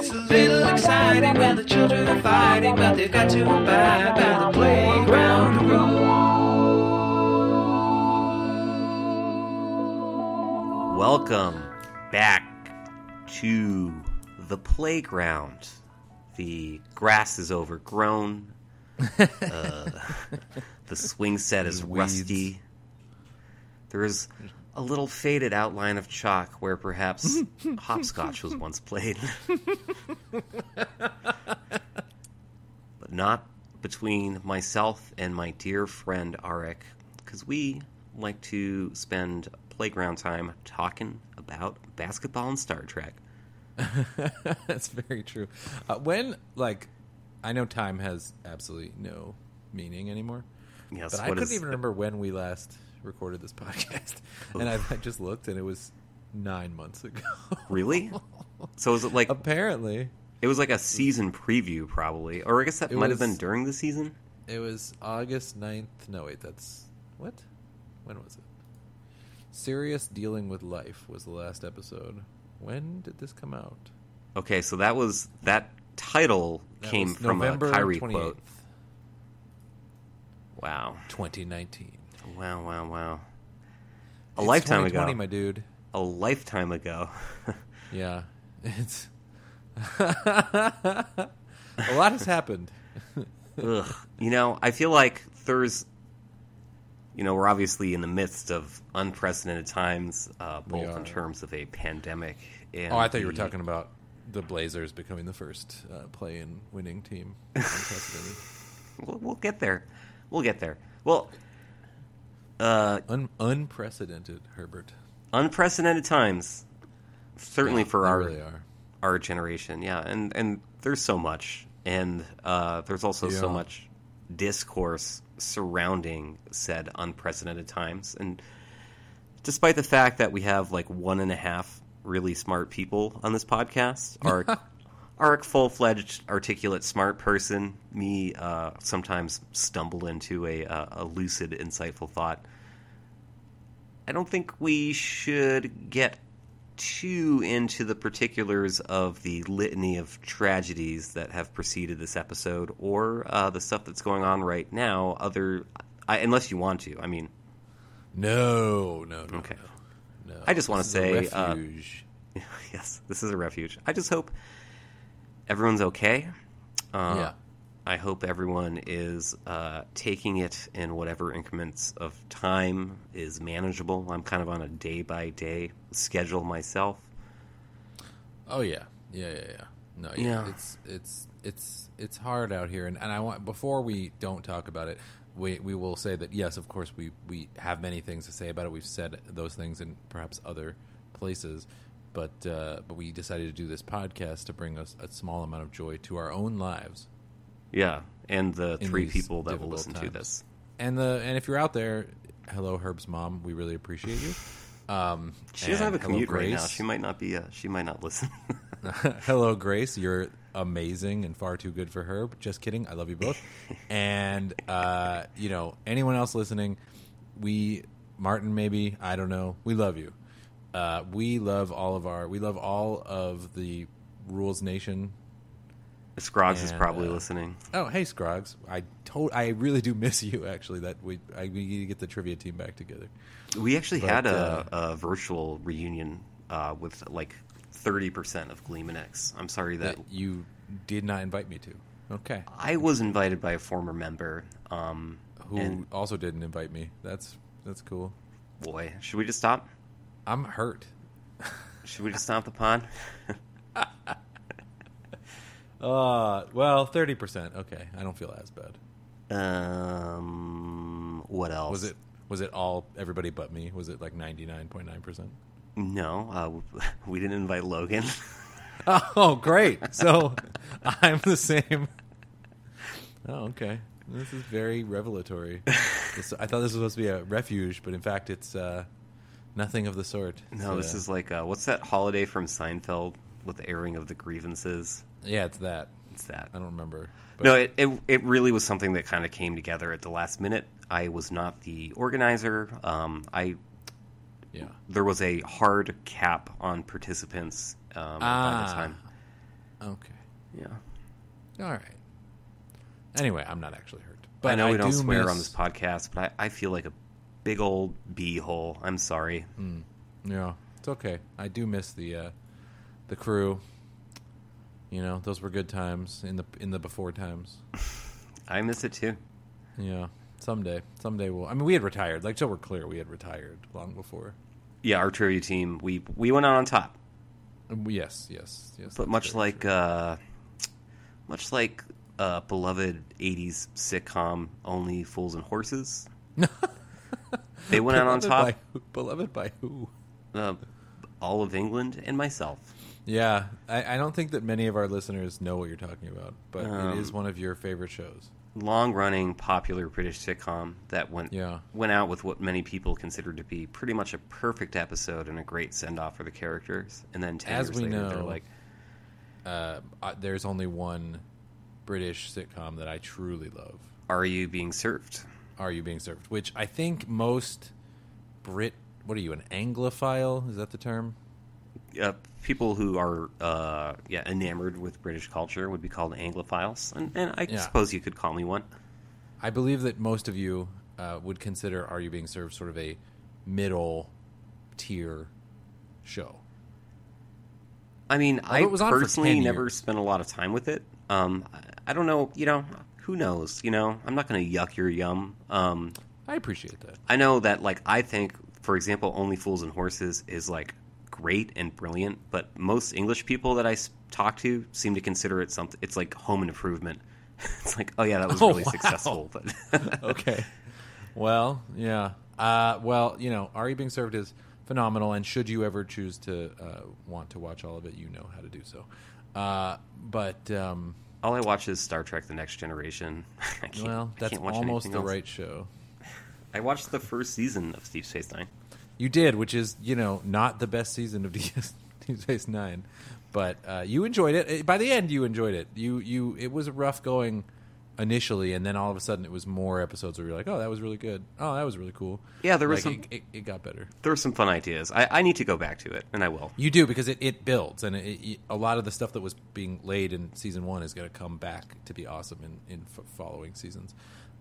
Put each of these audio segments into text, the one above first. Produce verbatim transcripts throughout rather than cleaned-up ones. It's a little exciting when the children are fighting, but they've got to abide by the playground rule. Welcome back to the playground. The grass is overgrown. uh, the swing set is rusty. There's a little faded outline of chalk where perhaps hopscotch was once played. But not between myself and my dear friend Arik, because we like to spend playground time talking about basketball and Star Trek. That's very true. Uh, when, like, I know time has absolutely no meaning anymore. Yes, but I couldn't is... even remember when we last recorded this podcast. Oof. And I, I just looked, and it was nine months ago. Really? So is it like... Apparently. It was like a season preview, probably. Or I guess that it might was, have been during the season? It was August ninth. No, wait, that's... What? When was it? Serious Dealing with Life was the last episode. When did this come out? Okay, so that was... That title that came from November a Kyrie twenty-eighth. Quote. Wow. twenty nineteen. Wow, wow, wow. A it's lifetime ago. My dude. A lifetime ago. Yeah. It's a lot has happened. Ugh. You know, I feel like there's, you know, we're obviously in the midst of unprecedented times, uh, both in terms of a pandemic. And oh, I thought the... you were talking about the Blazers becoming the first uh, play-in winning team. Unprecedented. We'll, we'll get there. We'll get there. Well... Uh, Un- unprecedented, Herbert. Unprecedented times, certainly yeah, for our really our generation. Yeah, and, and there's so much, and uh, there's also yeah. so much discourse surrounding said unprecedented times. And despite the fact that we have like one and a half really smart people on this podcast, Arik, Arik, full-fledged, articulate, smart person. Me, uh, sometimes stumble into a, uh, a lucid, insightful thought. I don't think we should get too into the particulars of the litany of tragedies that have preceded this episode, or uh, the stuff that's going on right now. Other, I, unless you want to. I mean, no, no, no. Okay, no, no. I just want to say, uh, yes, this is a refuge. I just hope everyone's okay. Uh, yeah. I hope everyone is uh, taking it in whatever increments of time is manageable. I'm kind of on a day-by-day schedule myself. Oh, yeah. Yeah, yeah, yeah. No, yeah. yeah. It's it's it's it's hard out here. And, and I want before we don't talk about it, we we will say that, yes, of course, we, we have many things to say about it. We've said those things in perhaps other places. But uh, but we decided to do this podcast to bring us a small amount of joy to our own lives. Yeah, and the three people that will listen times. to this. And the and if you're out there, hello, Herb's mom. We really appreciate you. Um, she doesn't have a commute Grace. right now. She might not be. Uh, she might not listen. Hello, Grace. You're amazing and far too good for Herb. Just kidding. I love you both. And uh, you know, anyone else listening, we Martin maybe I don't know. We love you. Uh, we love all of our. We love all of the Rules Nation. Scroggs and, is probably uh, listening. Oh, hey, Scroggs! I told. I really do miss you. Actually, that we I, we need to get the trivia team back together. We actually but, had a, uh, a virtual reunion uh, with like thirty percent of Gleeman X. I'm sorry that, that you did not invite me to. Okay, I was invited by a former member um, who and, also didn't invite me. That's that's cool. Boy, should we just stop? I'm hurt. Should we just stomp the pond? uh, well, thirty percent. Okay, I don't feel as bad. Um, what else? Was it was it all everybody but me? Was it like ninety-nine point nine percent? No, uh, we didn't invite Logan. Oh, great. So I'm the same. Oh, okay. This is very revelatory. This, I thought this was supposed to be a refuge, but in fact it's... Uh, Nothing of the sort. No, so, this is like, uh, what's that holiday from Seinfeld with the airing of the grievances? Yeah, it's that. It's that. I don't remember. But... No, it, it it really was something that kind of came together at the last minute. I was not the organizer. Um, I yeah. There was a hard cap on participants um, ah, by the time. Okay. Yeah. All right. Anyway, I'm not actually hurt. But I know we I don't do swear miss... on this podcast, but I, I feel like a big old b-hole. I'm sorry. Mm. Yeah, it's okay. I do miss the uh, the crew. You know, those were good times in the in the before times. I miss it too. Yeah, someday, someday we'll. I mean, we had retired. Like, so we're clear, we had retired long before. Yeah, our trivia team, we we went out on top. Yes, yes, yes. But much like, uh, much like, much uh, like beloved eighties sitcom Only Fools and Horses, they went out on top. By who? Beloved by who? Uh, all of England and myself. Yeah, I, I don't think that many of our listeners know what you're talking about, but um, it is one of your favorite shows. Long-running, popular British sitcom that went yeah. went out with what many people considered to be pretty much a perfect episode and a great send-off for the characters. And then ten As years we later, know, they're like... Uh, there's only one British sitcom that I truly love. Are You Being Served? Are You Being Served? Which I think most Brit... What are you, an Anglophile? Is that the term? Uh, people who are uh, yeah enamored with British culture would be called Anglophiles, and, and I yeah. suppose you could call me one. I believe that most of you uh, would consider Are You Being Served sort of a middle-tier show. I mean, Although I personally never spent a lot of time with it. Um, I, I don't know, you know, who knows, you know? I'm not going to yuck your yum. Um, I appreciate that. I know that, like, I think, for example, Only Fools and Horses is, like, great and brilliant, but most English people that I talk to seem to consider it something. It's like Home Improvement. It's like, oh yeah, that was oh, really wow. successful. But okay, well, yeah, uh, well, you know, Are You Being Served is phenomenal, and should you ever choose to uh, want to watch all of it, you know how to do so. Uh, but um, all I watch is Star Trek: The Next Generation. I can't, well, that's I can't watch almost the else. Right show. I watched the first season of Deep Space Nine. You did, which is, you know, not the best season of Deep Space Nine, but uh, you enjoyed it. By the end, you enjoyed it. You, you, it was rough going initially, and then all of a sudden, it was more episodes where you're like, "Oh, that was really good. Oh, that was really cool." Yeah, there was like, some. It, it, it got better. There were some fun ideas. I, I need to go back to it, and I will. You do, because it, it builds, and it, it, a lot of the stuff that was being laid in season one is going to come back to be awesome in in f- following seasons.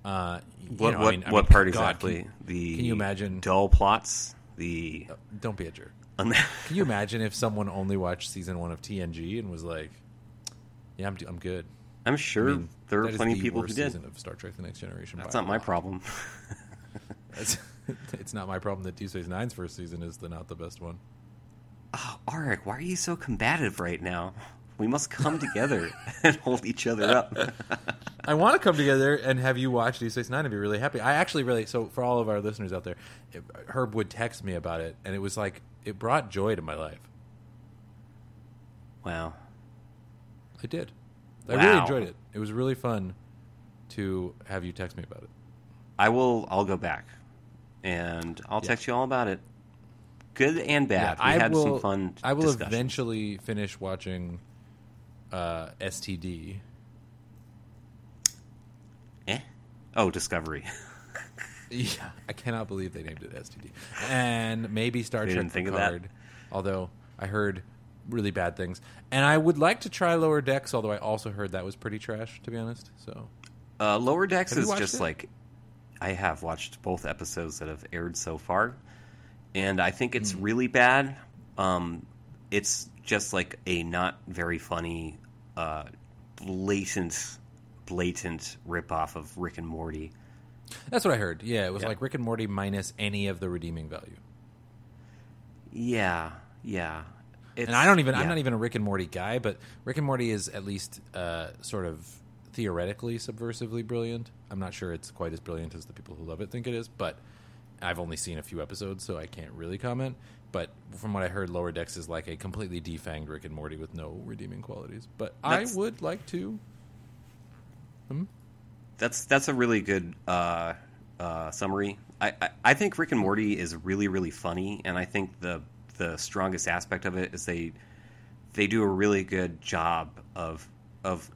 Uh, what know, what, I mean, what I mean, part God, exactly? Can, the can you imagine dull plots? The uh, don't be a jerk. Can you imagine if someone only watched season one of T N G and was like, "Yeah, I'm I'm good." I'm sure I mean, there are plenty of people who did. That is the worst season of Star Trek: The Next Generation. That's not my problem. That's, it's not my problem that Deep Space Nine's first season is the not the best one. Oh, Arik, why are you so combative right now? We must come together and hold each other up. I want to come together and have you watch Deep Space Nine and be really happy. I actually really, so for all of our listeners out there, it, Herb would text me about it, and it was like, it brought joy to my life. Wow. I did. I wow. really enjoyed it. It was really fun to have you text me about it. I will, I'll go back, and I'll yeah. text you all about it. Good and bad. Yeah, we I had will, some fun I will eventually finish watching uh, S T D. Eh? Oh, Discovery. Yeah, I cannot believe they named it S T D. And maybe Star Trek Picard. Think of that. Although I heard really bad things, and I would like to try Lower Decks. Although I also heard that was pretty trash, to be honest. So, uh, Lower Decks is just it? like I have watched both episodes that have aired so far, and I think it's mm. really bad. Um, it's just like a not very funny, uh, blatant. blatant ripoff of Rick and Morty. That's what I heard. Yeah, it was yeah. like Rick and Morty minus any of the redeeming value. Yeah, yeah. It's, and I don't even. Yeah. I'm not even a Rick and Morty guy, but Rick and Morty is at least uh, sort of theoretically subversively brilliant. I'm not sure it's quite as brilliant as the people who love it think it is, but I've only seen a few episodes, so I can't really comment. But from what I heard, Lower Decks is like a completely defanged Rick and Morty with no redeeming qualities. But That's, I would like to. Hmm? That's that's a really good uh, uh, summary. I, I, I think Rick and Morty is really, really funny, and I think the the strongest aspect of it is they they do a really good job of of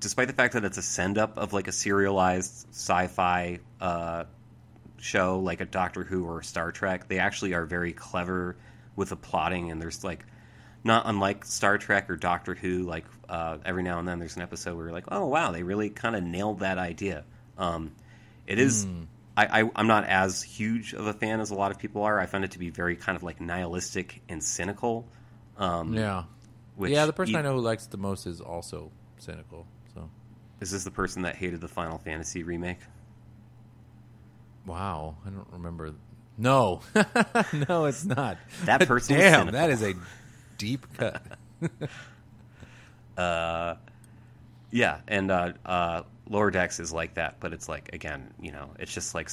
despite the fact that it's a send up of like a serialized sci-fi uh, show like a Doctor Who or Star Trek, they actually are very clever with the plotting, and there's like not unlike Star Trek or Doctor Who. Like, uh, every now and then there's an episode where you're like, oh, wow, they really kind of nailed that idea. Um, it is... Mm. I, I, I'm not as huge of a fan as a lot of people are. I found it to be very kind of like nihilistic and cynical. Um, yeah. Which yeah, the person e- I know who likes it the most is also cynical. So, is this the person that hated the Final Fantasy remake? Wow, I don't remember. No. No, it's not. That person is cynical. Damn, that is a deep cut. uh, yeah, and... Uh, uh, Lower Decks is like that, but it's like, again, you know, it's just like,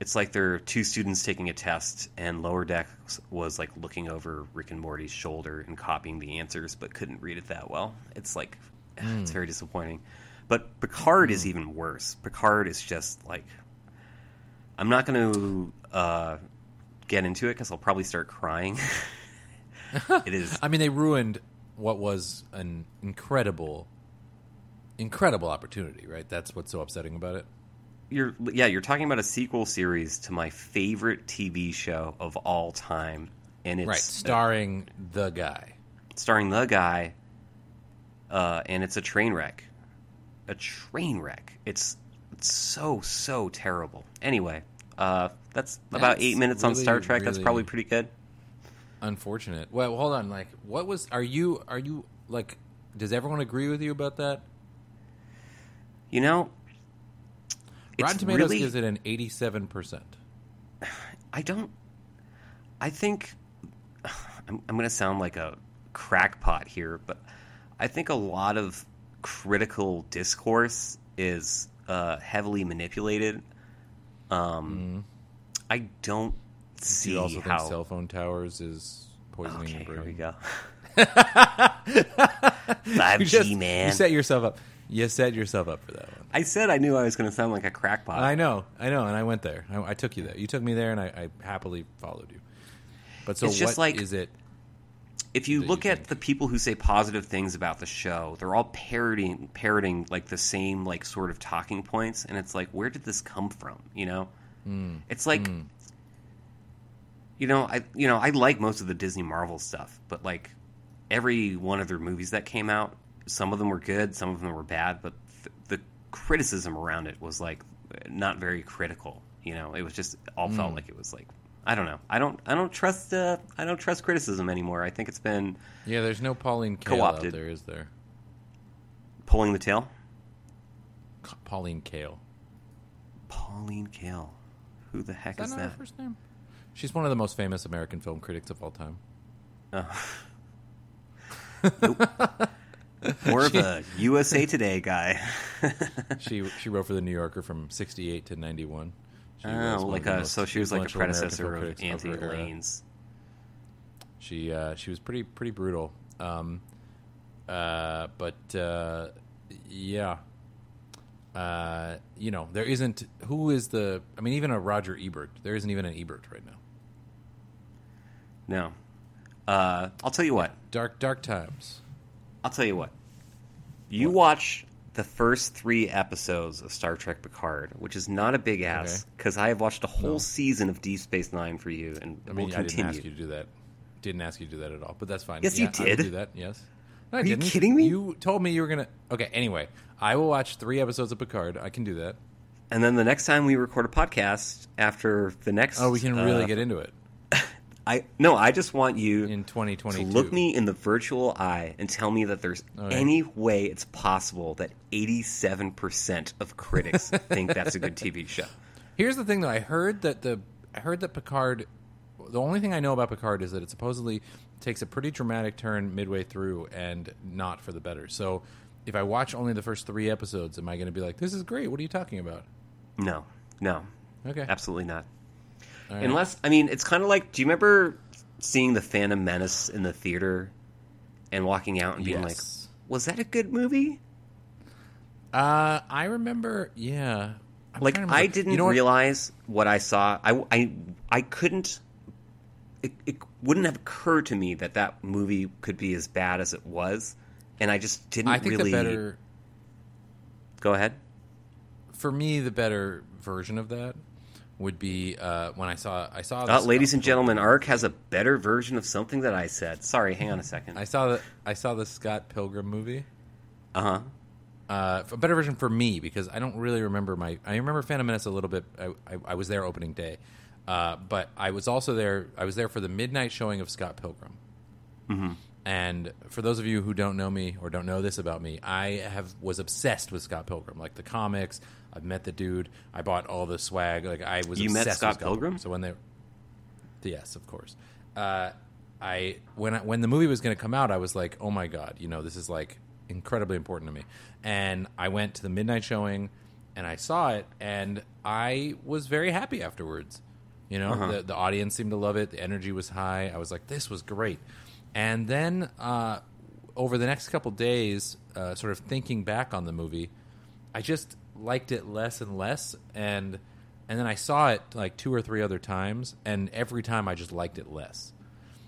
it's like there are two students taking a test, and Lower Decks was like looking over Rick and Morty's shoulder and copying the answers, but couldn't read it that well. It's like, mm. it's very disappointing. But Picard mm. is even worse. Picard is just like, I'm not going to uh, get into it because I'll probably start crying. It is. I mean, they ruined what was an incredible. Incredible opportunity, right? That's what's so upsetting about it. You're, yeah, you're talking about a sequel series to my favorite T V show of all time, and it's right, starring a, the guy, starring the guy, uh, and it's a train wreck, a train wreck. It's, it's so so terrible. Anyway, uh, that's, that's about eight minutes really, on Star Trek. Really that's probably pretty good. Unfortunate. Well, hold on. Like, what was? Are you? Are you like? Does everyone agree with you about that? You know, Rotten Tomatoes really, gives it an eighty-seven percent. I don't... I think... I'm, I'm going to sound like a crackpot here, but I think a lot of critical discourse is uh, heavily manipulated. Um, mm. I don't Do see how... you also how... think cell phone towers is poisoning okay, your brain? Here we go. five G, you just, man. You set yourself up. You set yourself up for that one. I said I knew I was going to sound like a crackpot. I know, I know, and I went there. I, I took you there. You took me there, and I, I happily followed you. But so it's just what like, is it? If you look you at think? the people who say positive things about the show, they're all parroting, parroting like the same like sort of talking points, and it's like, where did this come from? You know, mm. it's like, mm. you know, I, you know, I like most of the Disney Marvel stuff, but like every one of their movies that came out. Some of them were good, some of them were bad, but th- the criticism around it was, like, not very critical, you know? It was just, it all mm. felt like it was, like, I don't know. I don't I don't trust uh, I don't trust criticism anymore. I think it's been Yeah, there's no Pauline Kael co-opted. Out there, is there? Pulling the tail? Pauline Kael. Pauline Kael. Who the heck is that? Is that not her first name? She's one of the most famous American film critics of all time. Oh. Nope. More of a U S A Today guy. she she wrote for the New Yorker from sixty-eight to ninety-one. She oh, like a, so she was like a predecessor of Anthony Lane's. She uh, she was pretty pretty brutal, um, uh, but uh, yeah, uh, you know there isn't who is the I mean even a Roger Ebert there isn't even an Ebert right now. No, uh, I'll tell you what. Dark dark times. I'll tell you what. You what? watch the first three episodes of Star Trek Picard, which is not a big ass, because okay. I have watched a whole no. season of Deep Space Nine for you, and I mean, we'll continue. I didn't ask you to do that. Didn't ask you to do that at all, but that's fine. Yes, yeah, you did. I do that, yes. No, Are I didn't. you kidding me? You told me you were going to... Okay, anyway, I will watch three episodes of Picard. I can do that. And then the next time we record a podcast after the next... Oh, we can really uh, get into it. I, no, I just want you in twenty twenty-two to look me in the virtual eye and tell me that there's okay. any way it's possible that eighty-seven percent of critics think that's a good T V show. Here's the thing, though. I heard that the I heard that Picard. The only thing I know about Picard is that it supposedly takes a pretty dramatic turn midway through and not for the better. So, if I watch only the first three episodes, am I going to be like, "This is great"? What are you talking about? No, no, okay, absolutely not. Right. Unless, I mean, it's kind of like, do you remember seeing the Phantom Menace in the theater and walking out and being yes. like, was that a good movie? Uh, I remember, yeah. I'm like, remember. I didn't you know realize what? what I saw. I, I, I couldn't, it, it wouldn't have occurred to me that that movie could be as bad as it was. And I just didn't I think really. The better, Go ahead. For me, the better version of that would be uh, when I saw I saw. This uh, ladies and gentlemen, Arik has a better version of something that I said. Sorry, hang on a second. I saw the I saw the Scott Pilgrim movie. Uh-huh. Uh huh. A better version for me because I don't really remember my. I remember Phantom Menace a little bit. I I, I was there opening day, uh, but I was also there. I was there for the midnight showing of Scott Pilgrim. Mm-hmm. And for those of you who don't know me or don't know this about me, I have was obsessed with Scott Pilgrim, like the comics. I've met the dude. I bought all the swag. Like I was. You obsessed met Scott, with Scott Pilgrim? Pilgrim. So when they, yes, of course. Uh, I when I, when the movie was going to come out, I was like, oh my god, you know, this is like incredibly important to me. And I went to the midnight showing, and I saw it, and I was very happy afterwards. You know, uh-huh. the, the audience seemed to love it. The energy was high. I was like, this was great. And then uh, over the next couple days, uh, sort of thinking back on the movie, I just liked it less and less, and and then I saw it like two or three other times, and every time I just liked it less.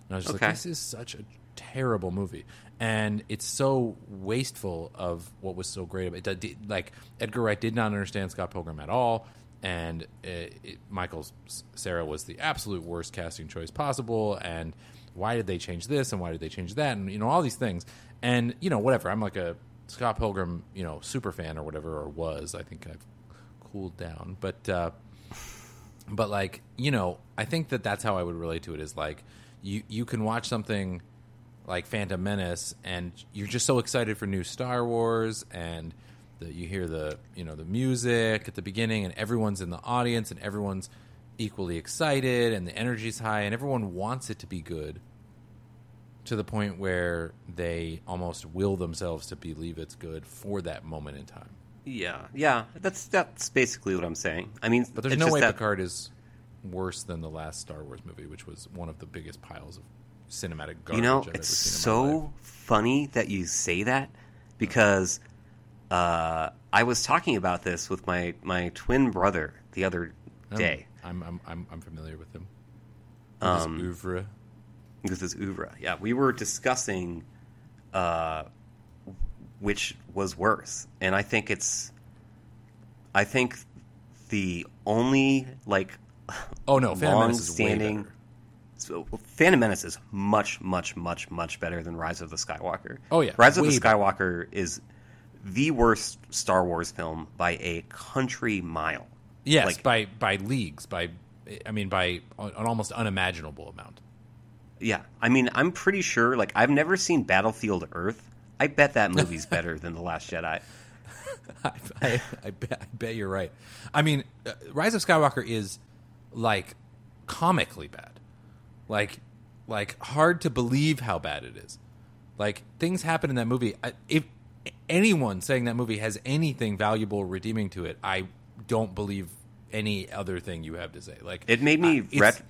And I was just okay. like, this is such a terrible movie, and it's so wasteful of what was so great about it. Like Edgar Wright did not understand Scott Pilgrim at all, and it, it, Michael Cera was the absolute worst casting choice possible, and why did they change this and why did they change that, and you know, all these things, and you know, whatever. I'm like a Scott Pilgrim, you know, super fan or whatever, or was. I think I've cooled down, but uh, but like, you know, I think that that's how I would relate to it. Is like you you can watch something like Phantom Menace, and you're just so excited for new Star Wars, and the, you hear the you know the music at the beginning, and everyone's in the audience, and everyone's equally excited, and the energy's high, and everyone wants it to be good, to the point where they almost will themselves to believe it's good for that moment in time. Yeah, yeah, that's that's basically what I'm saying. I mean, but there's no way that Picard is worse than the last Star Wars movie, which was one of the biggest piles of cinematic garbage. You know, I've it's so funny that you say that, because uh, I was talking about this with my, my twin brother the other day. I'm I'm I'm, I'm familiar with him. With um, his oeuvre. This is oeuvre. Yeah, we were discussing uh, which was worse, and I think it's. I think the only like. Oh no! Phantom Menace is way better. So, Phantom Menace is much, much, much, much better than Rise of the Skywalker. Oh yeah, Rise of the Skywalker is the worst Star Wars film by a country mile. Yes, like, by by leagues. By I mean, by an almost unimaginable amount. Yeah, I mean, I'm pretty sure, like, I've never seen Battlefield Earth. I bet that movie's better than The Last Jedi. I, I, I, bet, I bet you're right. I mean, uh, Rise of Skywalker is, like, comically bad. Like, like hard to believe how bad it is. Like, things happen in that movie. I, if anyone saying that movie has anything valuable or redeeming to it, I don't believe any other thing you have to say. Like, it made me... Uh, ret-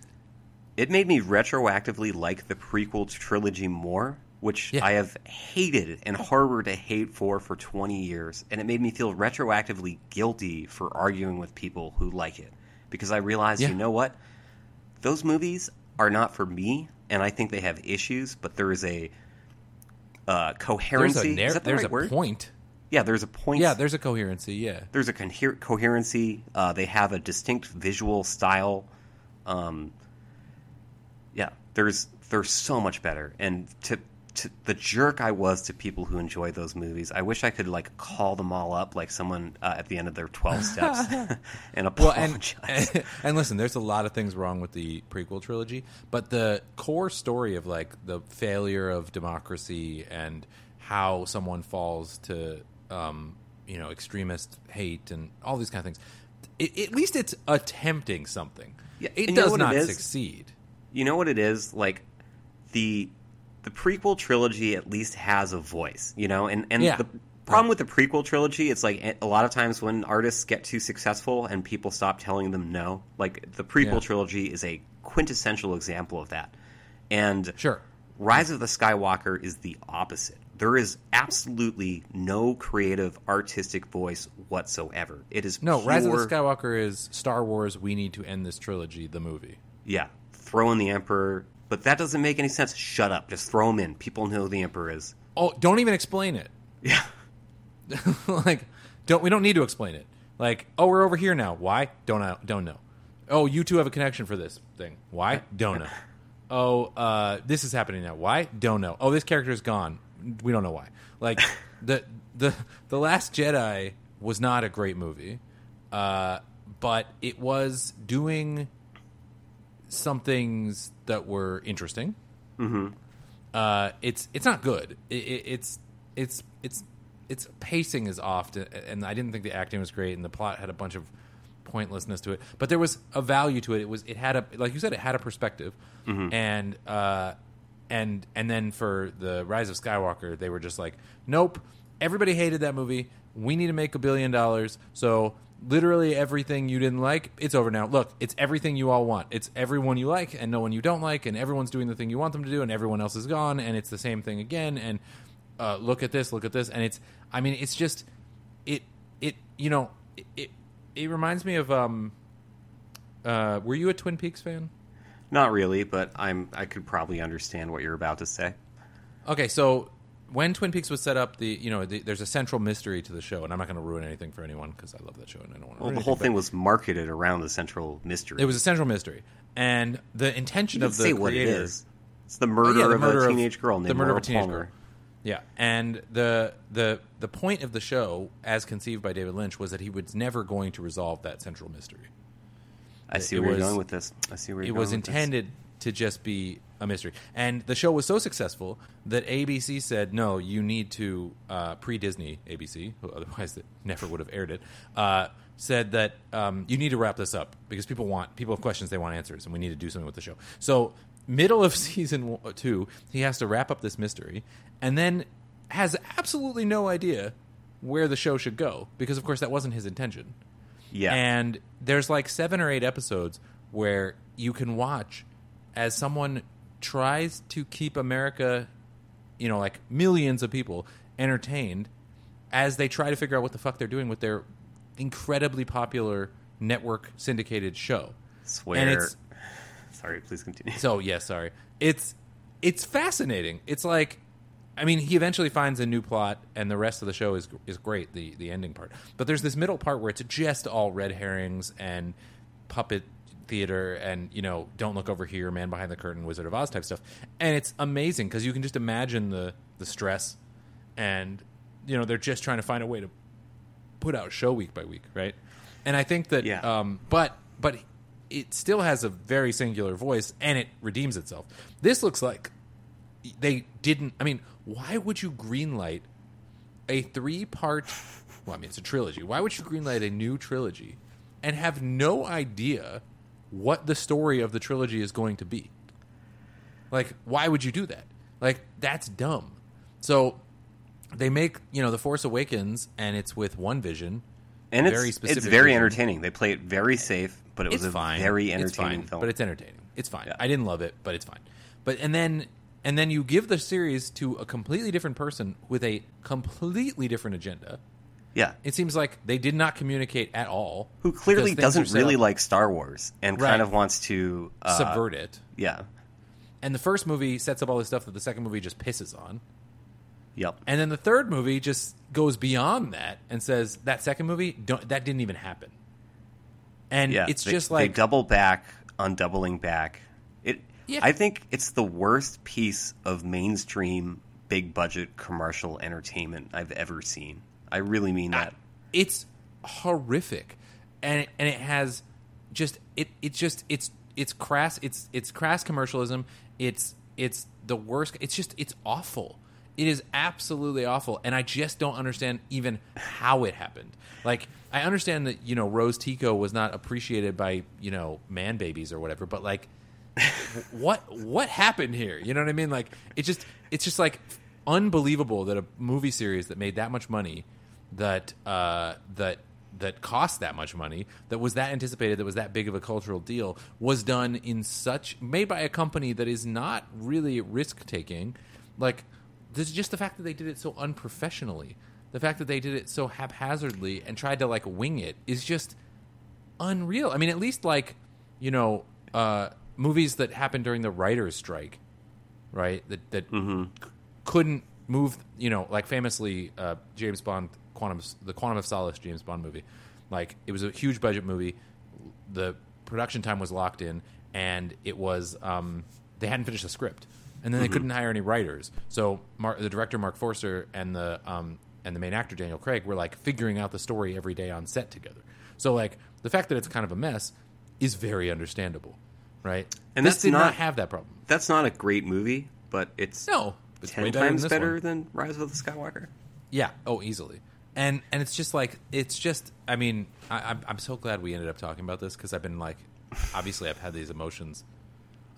It made me retroactively like the prequel trilogy more, which yeah. I have hated and harbored a hate for for twenty years, and it made me feel retroactively guilty for arguing with people who like it, because I realized, yeah. you know what? Those movies are not for me, and I think they have issues, but there is a uh, coherency. There's a, nar- is that the there's right a word? point. Yeah, there's a point. Yeah, there's a coherency, yeah. There's a coher- coherency. Uh, they have a distinct visual style. Um Yeah, there's they're so much better, and to, to the jerk I was to people who enjoy those movies, I wish I could like call them all up like someone uh, at the end of their twelve steps and apologize. Well, and, and, and listen, there's a lot of things wrong with the prequel trilogy, but the core story of like the failure of democracy and how someone falls to um, you know extremist hate and all these kind of things, it, at least it's attempting something. Yeah, it does not it succeed. You know what it is? Like, the the prequel trilogy at least has a voice, you know? And, and yeah. the problem with the prequel trilogy, it's like a lot of times when artists get too successful and people stop telling them no. Like, the prequel yeah. trilogy is a quintessential example of that. And sure. Rise of the Skywalker is the opposite. There is absolutely no creative, artistic voice whatsoever. It is No, pure... Rise of the Skywalker is Star Wars, we need to end this trilogy, the movie. Yeah. Throw in the Emperor, but that doesn't make any sense. Shut up. Just throw him in. People know who the Emperor is. Oh, don't even explain it. Yeah. like, don't we don't need to explain it. Like, oh, we're over here now. Why? Don't I don't know. Oh, you two have a connection for this thing. Why? Don't know. Oh, uh, this is happening now. Why? Don't know. Oh, this character is gone. We don't know why. Like the the the Last Jedi was not a great movie, uh, but it was doing some things that were interesting. Mm-hmm. Uh, it's it's not good. It, it, it's it's it's its pacing is off, and I didn't think the acting was great, and the plot had a bunch of pointlessness to it, but there was a value to it. It was it had a like you said, it had a perspective, mm-hmm. and uh, and and then for the Rise of Skywalker, they were just like, nope, everybody hated that movie. We need to make a billion dollars, so literally everything you didn't like, it's over now. Look, it's everything you all want. It's everyone you like and no one you don't like, and everyone's doing the thing you want them to do, and everyone else is gone, and it's the same thing again. And uh, look at this, look at this, and it's. I mean, it's just it it you know it. it It reminds me of. Um, uh, were you a Twin Peaks fan? Not really, but I'm. I could probably understand what you're about to say. Okay, so when Twin Peaks was set up, the you know the, there's a central mystery to the show, and I'm not going to ruin anything for anyone because I love that show and I don't want to. Well, the whole thing was marketed around the central mystery. It was a central mystery, and the intention of the say what it is. It's the murder, yeah, the murder of a teenage girl named the murder Laura of a teenage Palmer. Girl. Yeah, and the the the point of the show, as conceived by David Lynch, was that he was never going to resolve that central mystery. I see where you're going with this. I see where you're going with this. It was intended to just be a mystery, and the show was so successful that A B C said, "No, you need to uh, pre-Disney A B C, otherwise it never would have aired it." Uh, said that um, you need to wrap this up because people want people have questions, they want answers, and we need to do something with the show. So. Middle of season two, he has to wrap up this mystery and then has absolutely no idea where the show should go because, of course, that wasn't his intention. Yeah. And there's like seven or eight episodes where you can watch as someone tries to keep America, you know, like millions of people entertained as they try to figure out what the fuck they're doing with their incredibly popular network syndicated show. Swear. And it's... Sorry, please continue. So, yeah, sorry. It's it's fascinating. It's like, I mean, he eventually finds a new plot, and the rest of the show is is great, the, the ending part. But there's this middle part where it's just all red herrings and puppet theater and, you know, don't look over here, man behind the curtain, Wizard of Oz type stuff. And it's amazing because you can just imagine the, the stress and, you know, they're just trying to find a way to put out show week by week, right? And I think that, yeah. um, but but... it still has a very singular voice, and it redeems itself. This looks like they didn't... I mean, why would you greenlight a three-part... Well, I mean, it's a trilogy. Why would you greenlight a new trilogy and have no idea what the story of the trilogy is going to be? Like, why would you do that? Like, that's dumb. So they make, you know, The Force Awakens, and it's with one vision... And it's very, specific it's very entertaining. They play it very safe, but it it's was a fine. very entertaining it's fine, film. But it's entertaining. It's fine. Yeah. I didn't love it, but it's fine. But and then and then you give the series to a completely different person with a completely different agenda. Yeah, it seems like they did not communicate at all. Who clearly doesn't really like Star Wars and right. kind of wants to uh, subvert it. Yeah, and the first movie sets up all this stuff that the second movie just pisses on. Yep. And then the third movie just goes beyond that and says that second movie don't, that didn't even happen. And yeah, it's they, just like they double back on doubling back. It. Yeah. I think it's the worst piece of mainstream big budget commercial entertainment I've ever seen. I really mean that. I, it's horrific, and and it has just it. It just it's it's crass. It's it's crass commercialism. It's it's the worst. It's just it's awful. It is absolutely awful, and I just don't understand even how it happened. Like, I understand that, you know, Rose Tico was not appreciated by, you know, man babies or whatever, but, like, what what happened here? You know what I mean? Like, it just it's just, like, unbelievable that a movie series that made that much money, that uh, that that cost that much money, that was that anticipated, that was that big of a cultural deal, was done in such – made by a company that is not really risk-taking. Like – This is just the fact that they did it so unprofessionally, the fact that they did it so haphazardly and tried to like wing it is just unreal. I mean, at least like, you know, uh, movies that happened during the writer's strike, right? That that mm-hmm. c- couldn't move, you know, like famously uh, James Bond, Quantum, the Quantum of Solace James Bond movie. Like it was a huge budget movie. The production time was locked in, and it was um, they hadn't finished the script, and then mm-hmm. they couldn't hire any writers. So Mark, the director Mark Forster and the um, and the main actor Daniel Craig were like figuring out the story every day on set together. So like the fact that it's kind of a mess is very understandable, right? And this that's did not, not have that problem. That's not a great movie, but it's no it's ten better times than better one. than Rise of the Skywalker. Yeah. Oh, easily. And and it's just like it's just. I mean, I, I'm I'm so glad we ended up talking about this because I've been like, obviously I've had these emotions.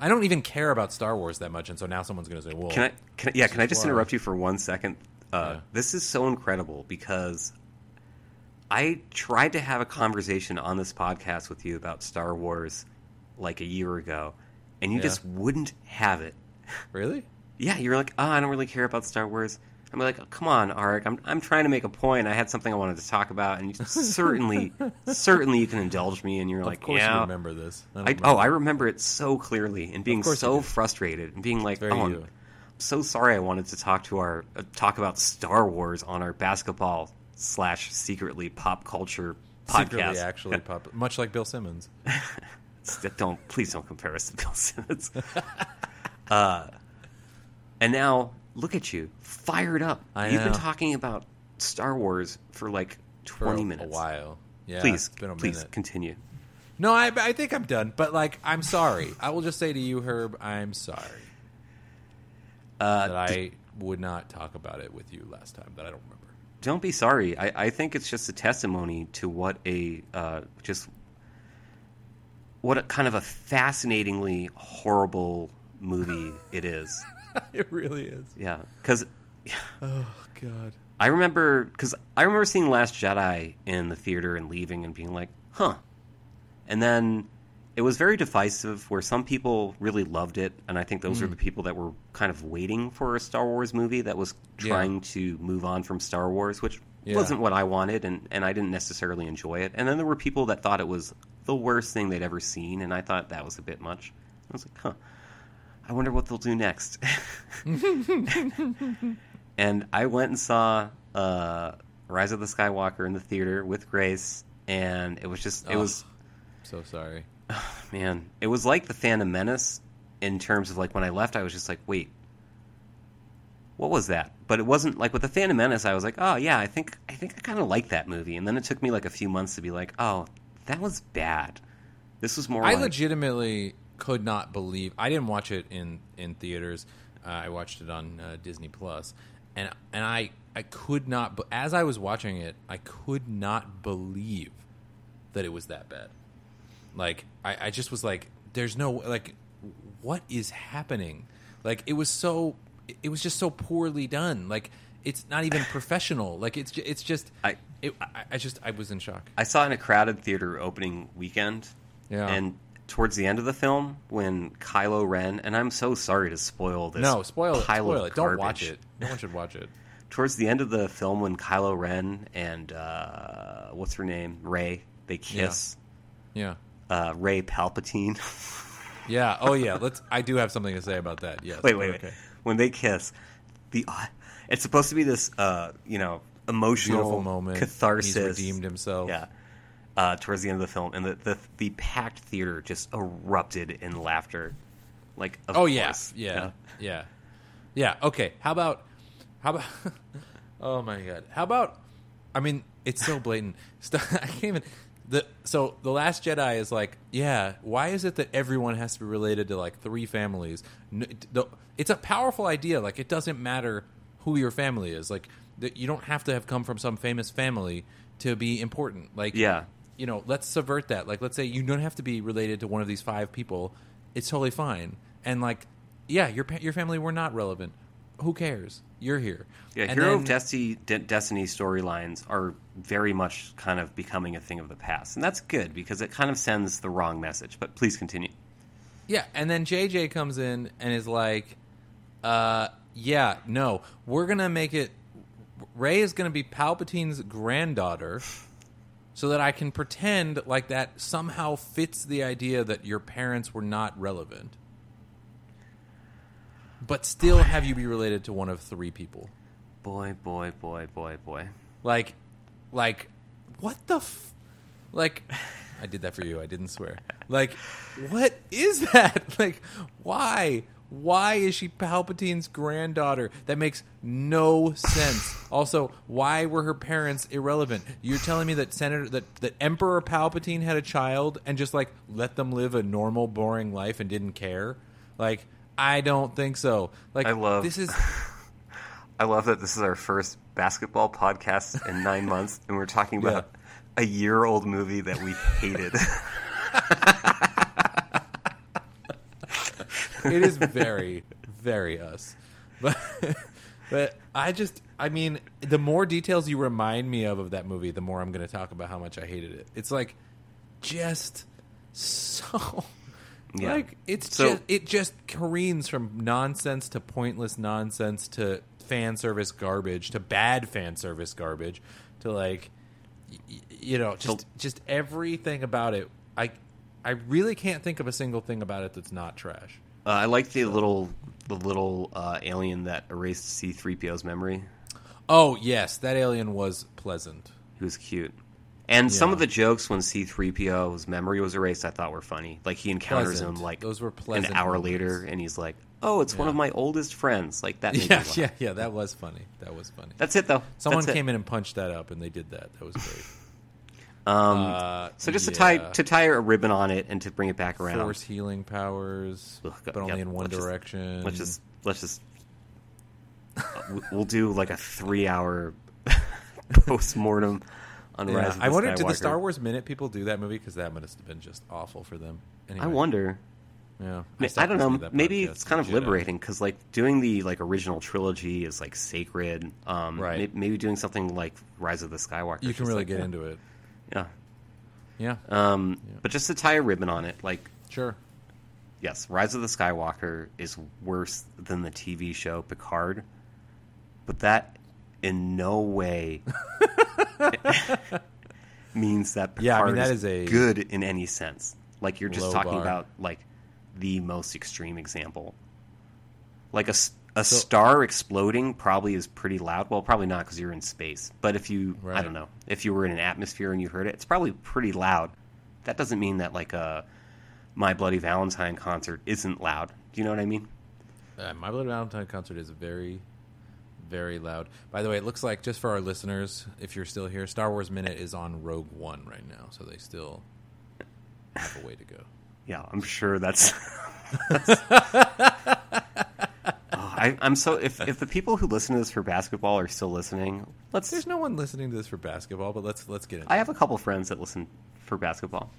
I don't even care about Star Wars that much, and so now someone's going to say, "Well, can I? Can I yeah, can I just interrupt you for one second? Uh, yeah. This is so incredible because I tried to have a conversation on this podcast with you about Star Wars like a year ago, and you yeah. just wouldn't have it. Really? Yeah, you were like, "Oh, I don't really care about Star Wars." I'm like, oh, come on, Arik. I'm I'm trying to make a point. I had something I wanted to talk about, and you certainly, certainly you can indulge me. And you're of like, course yeah, you remember this. I I, remember. Oh, I remember it so clearly, and being so frustrated, and being like, oh, I'm, I'm so sorry. I wanted to talk to our uh, talk about Star Wars on our basketball slash secretly pop culture podcast. Secretly, actually, pop, much like Bill Simmons. don't please don't compare us to Bill Simmons. uh, and now. Look at you, fired up. I You've know. been talking about Star Wars for like twenty for a, minutes. A while, yeah. Please, it's been a please minute. continue. No, I, I think I'm done. But like, I'm sorry. I will just say to you, Herb, I'm sorry uh, that d- I would not talk about it with you last time. That I don't remember. Don't be sorry. I, I think it's just a testimony to what a uh, just what a kind of a fascinatingly horrible movie it is. It really is. Yeah, because oh god, I remember because I remember seeing Last Jedi in the theater and leaving and being like, huh. And then it was very divisive, where some people really loved it, and I think those mm. are the people that were kind of waiting for a Star Wars movie that was trying yeah. to move on from Star Wars, which yeah. wasn't what I wanted, and and I didn't necessarily enjoy it. And then there were people that thought it was the worst thing they'd ever seen, and I thought that was a bit much. I was like, huh. I wonder what they'll do next. And I went and saw uh, Rise of the Skywalker in the theater with Grace, and it was just, it oh, was... so sorry. Oh, man. It was like the Phantom Menace in terms of, like, when I left, I was just like, wait, what was that? But it wasn't, like, with the Phantom Menace, I was like, oh, yeah, I think I, think I kind of like that movie. And then it took me, like, a few months to be like, oh, that was bad. This was more I like... legitimately... could not believe I didn't watch it in in theaters. Uh, I watched it on uh, Disney Plus, and and I I could not. As I was watching it, I could not believe that it was that bad. Like I, I just was like, "There's no like, what is happening?" Like it was so it was just so poorly done. Like it's not even professional. Like it's it's just I it, I, I just I was in shock. I saw it in a crowded theater opening weekend. Yeah, and. Towards the end of the film, when Kylo Ren, and I'm so sorry to spoil this. No, spoil it. Spoil it. Don't watch it. No one should watch it. Towards the end of the film, when Kylo Ren and uh, what's her name, Rey, they kiss. Yeah. yeah. Uh, Rey Palpatine. yeah. Oh yeah. Let's. I do have something to say about that. Yes. Wait, wait, okay. wait. When they kiss, the uh, it's supposed to be this, uh, you know, emotional beautiful moment. Catharsis. He's redeemed himself. Yeah. Uh, towards the end of the film, and the, the the packed theater just erupted in laughter. Like, of oh yeah, course, yeah, you know? yeah, yeah. Okay, how about how about? Oh my god, how about? I mean, it's so blatant. I can't even. The so the Last Jedi is like, yeah. Why is it that everyone has to be related to like three families? It's a powerful idea. Like, it doesn't matter who your family is. Like, that you don't have to have come from some famous family to be important. Like, yeah. You know, let's subvert that. Like, let's say you don't have to be related to one of these five people. It's totally fine. And like, yeah, your your family were not relevant. Who cares? You're here. Yeah, and Hero of Destiny, De- Destiny storylines are very much kind of becoming a thing of the past. And that's good because it kind of sends the wrong message. But please continue. Yeah, and then J J comes in and is like, uh, yeah, no, we're going to make it... Rey is going to be Palpatine's granddaughter... so that I can pretend like that somehow fits the idea that your parents were not relevant. But still have you be related to one of three people. Boy, boy, boy, boy, boy. Like, like, what the f... Like, I did that for you. I didn't swear. Like, what is that? Like, why? Why is she Palpatine's granddaughter? That makes no sense. Also, why were her parents irrelevant? You're telling me that Senator, that, that Emperor Palpatine had a child and just, like, let them live a normal, boring life and didn't care? Like, I don't think so. Like, I love this is. I love that this is our first basketball podcast in nine months, and we're talking about yeah. a year-old movie that we hated. It is very, very us. But but I just, I mean, the more details you remind me of of that movie, the more I'm going to talk about how much I hated it. It's like just so, yeah. like, it's so, just, it just careens from nonsense to pointless nonsense to fan service garbage to bad fan service garbage to, like, y- you know, just so, just everything about it. I I really can't think of a single thing about it that's not trash. Uh, I like the little the little uh, alien that erased C three P O's memory. Oh, yes. That alien was pleasant. He was cute. And yeah. some of the jokes when C three P O's memory was erased I thought were funny. Like, he encounters pleasant. him, like, Those were an hour movies. later, and he's like, oh, it's yeah. one of my oldest friends. Like, that made yeah, me laugh. Yeah, yeah, that was funny. That was funny. That's it, though. Someone That's came it. in and punched that up, and they did that. That was great. Um, uh, so just yeah. to tie to tie a ribbon on it and to bring it back around. Force healing powers, Ugh, but only yep. in one let's direction. Just, let's just let's just uh, we'll do like a three hour post-mortem on yeah. Rise of the I wonder Skywalker. Did the Star Wars Minute people do that movie because that must have been just awful for them. Anyway. I wonder. Yeah, I, I don't know. Maybe it's kind of liberating because, like, doing the like original trilogy is like sacred. Um, right. Maybe, maybe doing something like Rise of the Skywalker. You can really like, get yeah. into it. Yeah, yeah. Um, yeah. But just to tie a ribbon on it, like, sure. Yes, Rise of the Skywalker is worse than the T V show Picard, but that in no way means that Picard yeah, I mean, that is, is a good in any sense. Like, you're just talking bar. about like the most extreme example. Like a a so, star exploding probably is pretty loud. Well, probably not because you're in space. But if you, right. I don't know, if you were in an atmosphere and you heard it, it's probably pretty loud. That doesn't mean that like a My Bloody Valentine concert isn't loud. Do you know what I mean? Uh, My Bloody Valentine concert is very, very loud. By the way, it looks like, just for our listeners, if you're still here, Star Wars Minute is on Rogue One right now. So they still have a way to go. Yeah, I'm sure that's... that's oh, I, I'm so if if the people who listen to this for basketball are still listening, let's. There's no one listening to this for basketball, but let's let's get into it. I have a couple friends that listen for basketball.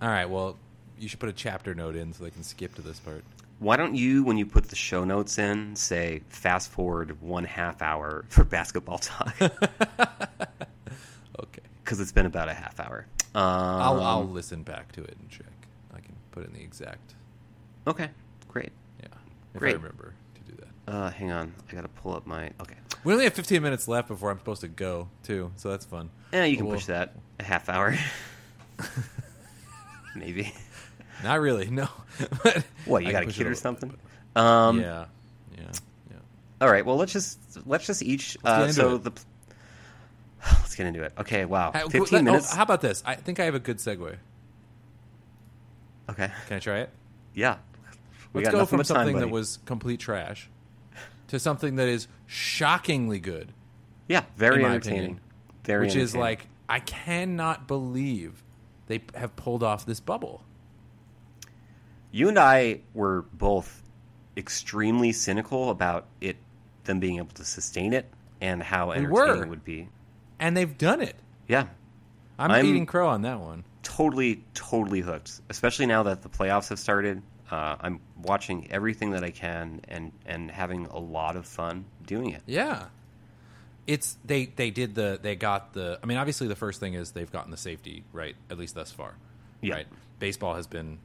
All right, well, you should put a chapter note in so they can skip to this part. Why don't you, when you put the show notes in, say fast forward one half hour for basketball talk? Okay, because it's been about a half hour. Um, I'll I'll listen back to it and check. I can put in the exact. Okay, great. Yeah, if great. I remember to do that. Uh, hang on, I gotta pull up my. Okay, we only have fifteen minutes left before I'm supposed to go too, so that's fun. Yeah, you but can we'll... push that a half hour, maybe. Not really, no. What, you I got a kid or something? Bit, um, yeah, yeah, yeah. All right, well let's just let's just each. Let's uh, so it. the let's get into it. Okay, wow, I, fifteen let, minutes. Oh, how about this? I think I have a good segue. Okay, can I try it? Yeah. We Let's go from something time, that was complete trash to something that is shockingly good. Yeah, very entertaining. Opinion, very which entertaining. is like, I cannot believe they have pulled off this bubble. You and I were both extremely cynical about it, them being able to sustain it, and how entertaining we it would be. And they've done it. Yeah. I'm, I'm eating crow on that one. Totally, totally hooked, especially now that the playoffs have started. Uh, I'm watching everything that I can and, and having a lot of fun doing it. Yeah. It's they, they did the they got the I mean, obviously the first thing is they've gotten the safety right, at least thus far. Yeah. Right. Baseball has been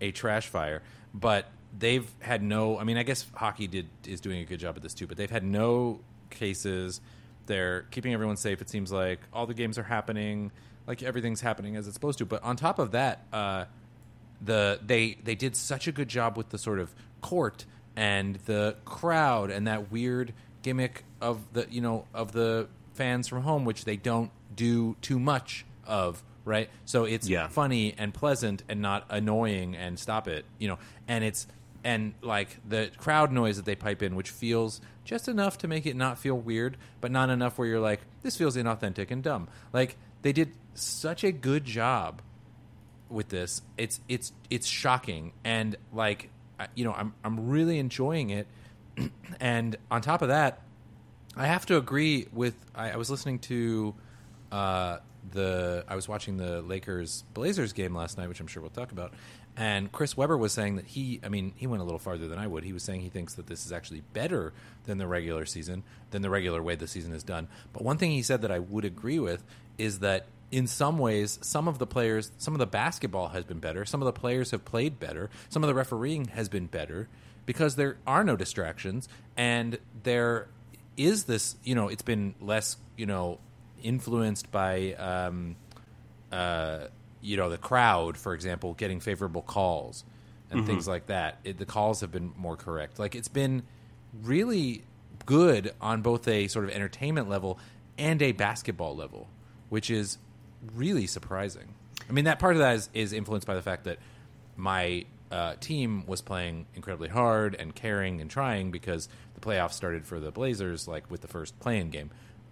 a trash fire, but they've had no I mean, I guess hockey did is doing a good job at this too, but they've had no cases. They're keeping everyone safe, it seems like. All the games are happening, like everything's happening as it's supposed to. But on top of that, uh The they, they did such a good job with the sort of court and the crowd and that weird gimmick of the you know of the fans from home, which they don't do too much of right? So it's yeah. funny and pleasant and not annoying and stop it, you know. And it's and like the crowd noise that they pipe in, which feels just enough to make it not feel weird, but not enough where you're like, this feels inauthentic and dumb. Like they did such a good job with this. It's it's it's shocking, and like you know, I'm I'm really enjoying it. And on top of that, I have to agree with. I, I was listening to uh, the. I was watching the Lakers Blazers game last night, which I'm sure we'll talk about. And Chris Webber was saying that he. I mean, he went a little farther than I would. He was saying he thinks that this is actually better than the regular season, than the regular way the season is done. But one thing he said that I would agree with is that in some ways, some of the players, some of the basketball has been better. Some of the players have played better. Some of the refereeing has been better. Because there are no distractions, and there is this, you know, it's been less, you know, influenced by, um, uh, you know, the crowd, for example, getting favorable calls and mm-hmm. things like that. It, the calls have been more correct. Like, it's been really good on both a sort of entertainment level and a basketball level, which is really surprising. I mean, that part of that is, is influenced by the fact that my – Uh, team was playing incredibly hard and caring and trying, because the playoffs started for the Blazers like with the first play-in game,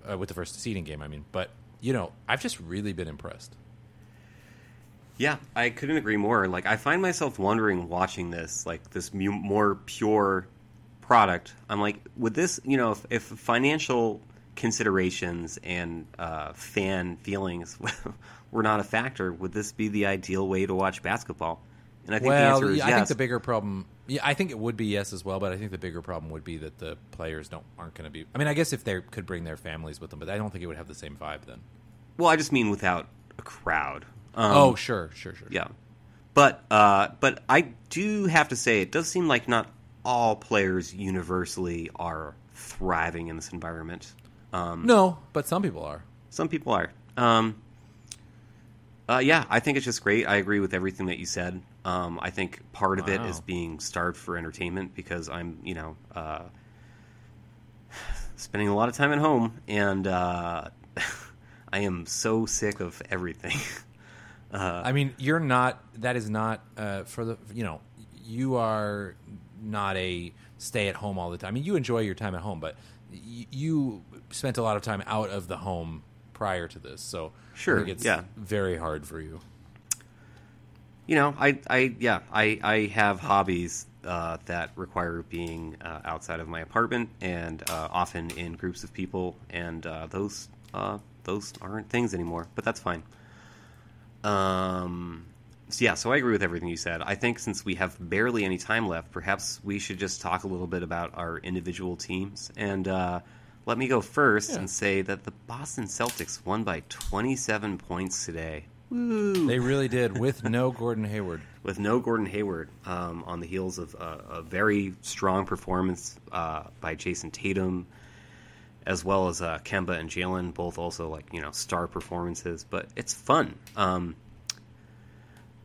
uh, with the first seeding game, I mean. But, you know, I've just really been impressed. Yeah, I couldn't agree more. Like, I find myself wondering watching this, like, this mu- more pure product. I'm like, would this, you know, if, if financial considerations and uh, fan feelings were not a factor, would this be the ideal way to watch basketball? And I think well, the answer is I yes. think the bigger problem, yeah, I think it would be yes as well, but I think the bigger problem would be that the players don't aren't going to be. I mean, I guess if they could bring their families with them, but I don't think it would have the same vibe then. Well, I just mean without a crowd. Um, oh, sure, sure, sure. Yeah, but uh, but I do have to say, it does seem like not all players universally are thriving in this environment. Um, no, but some people are. Some people are. Um, uh, yeah, I think it's just great. I agree with everything that you said. Um, I think part of wow. it is being starved for entertainment, because I'm, you know, uh, spending a lot of time at home, and uh, I am so sick of everything. uh, I mean, you're not. That is not uh, for the. You know, you are not a stay at home all the time. I mean, you enjoy your time at home, but y- you spent a lot of time out of the home prior to this, so sure, I think it's yeah. very hard for you. You know, I, I yeah, I, I have hobbies uh, that require being uh, outside of my apartment, and uh, often in groups of people, and uh, those uh, those aren't things anymore. But that's fine. Um, so yeah, so I agree with everything you said. I think since we have barely any time left, perhaps we should just talk a little bit about our individual teams. And uh, let me go first yeah. and say that the Boston Celtics won by twenty-seven points today. Woo. They really did, with no Gordon Hayward. With no Gordon Hayward, um, on the heels of uh, a very strong performance uh, by Jason Tatum, as well as uh, Kemba and Jalen, both also like you know star performances. But it's fun. Um,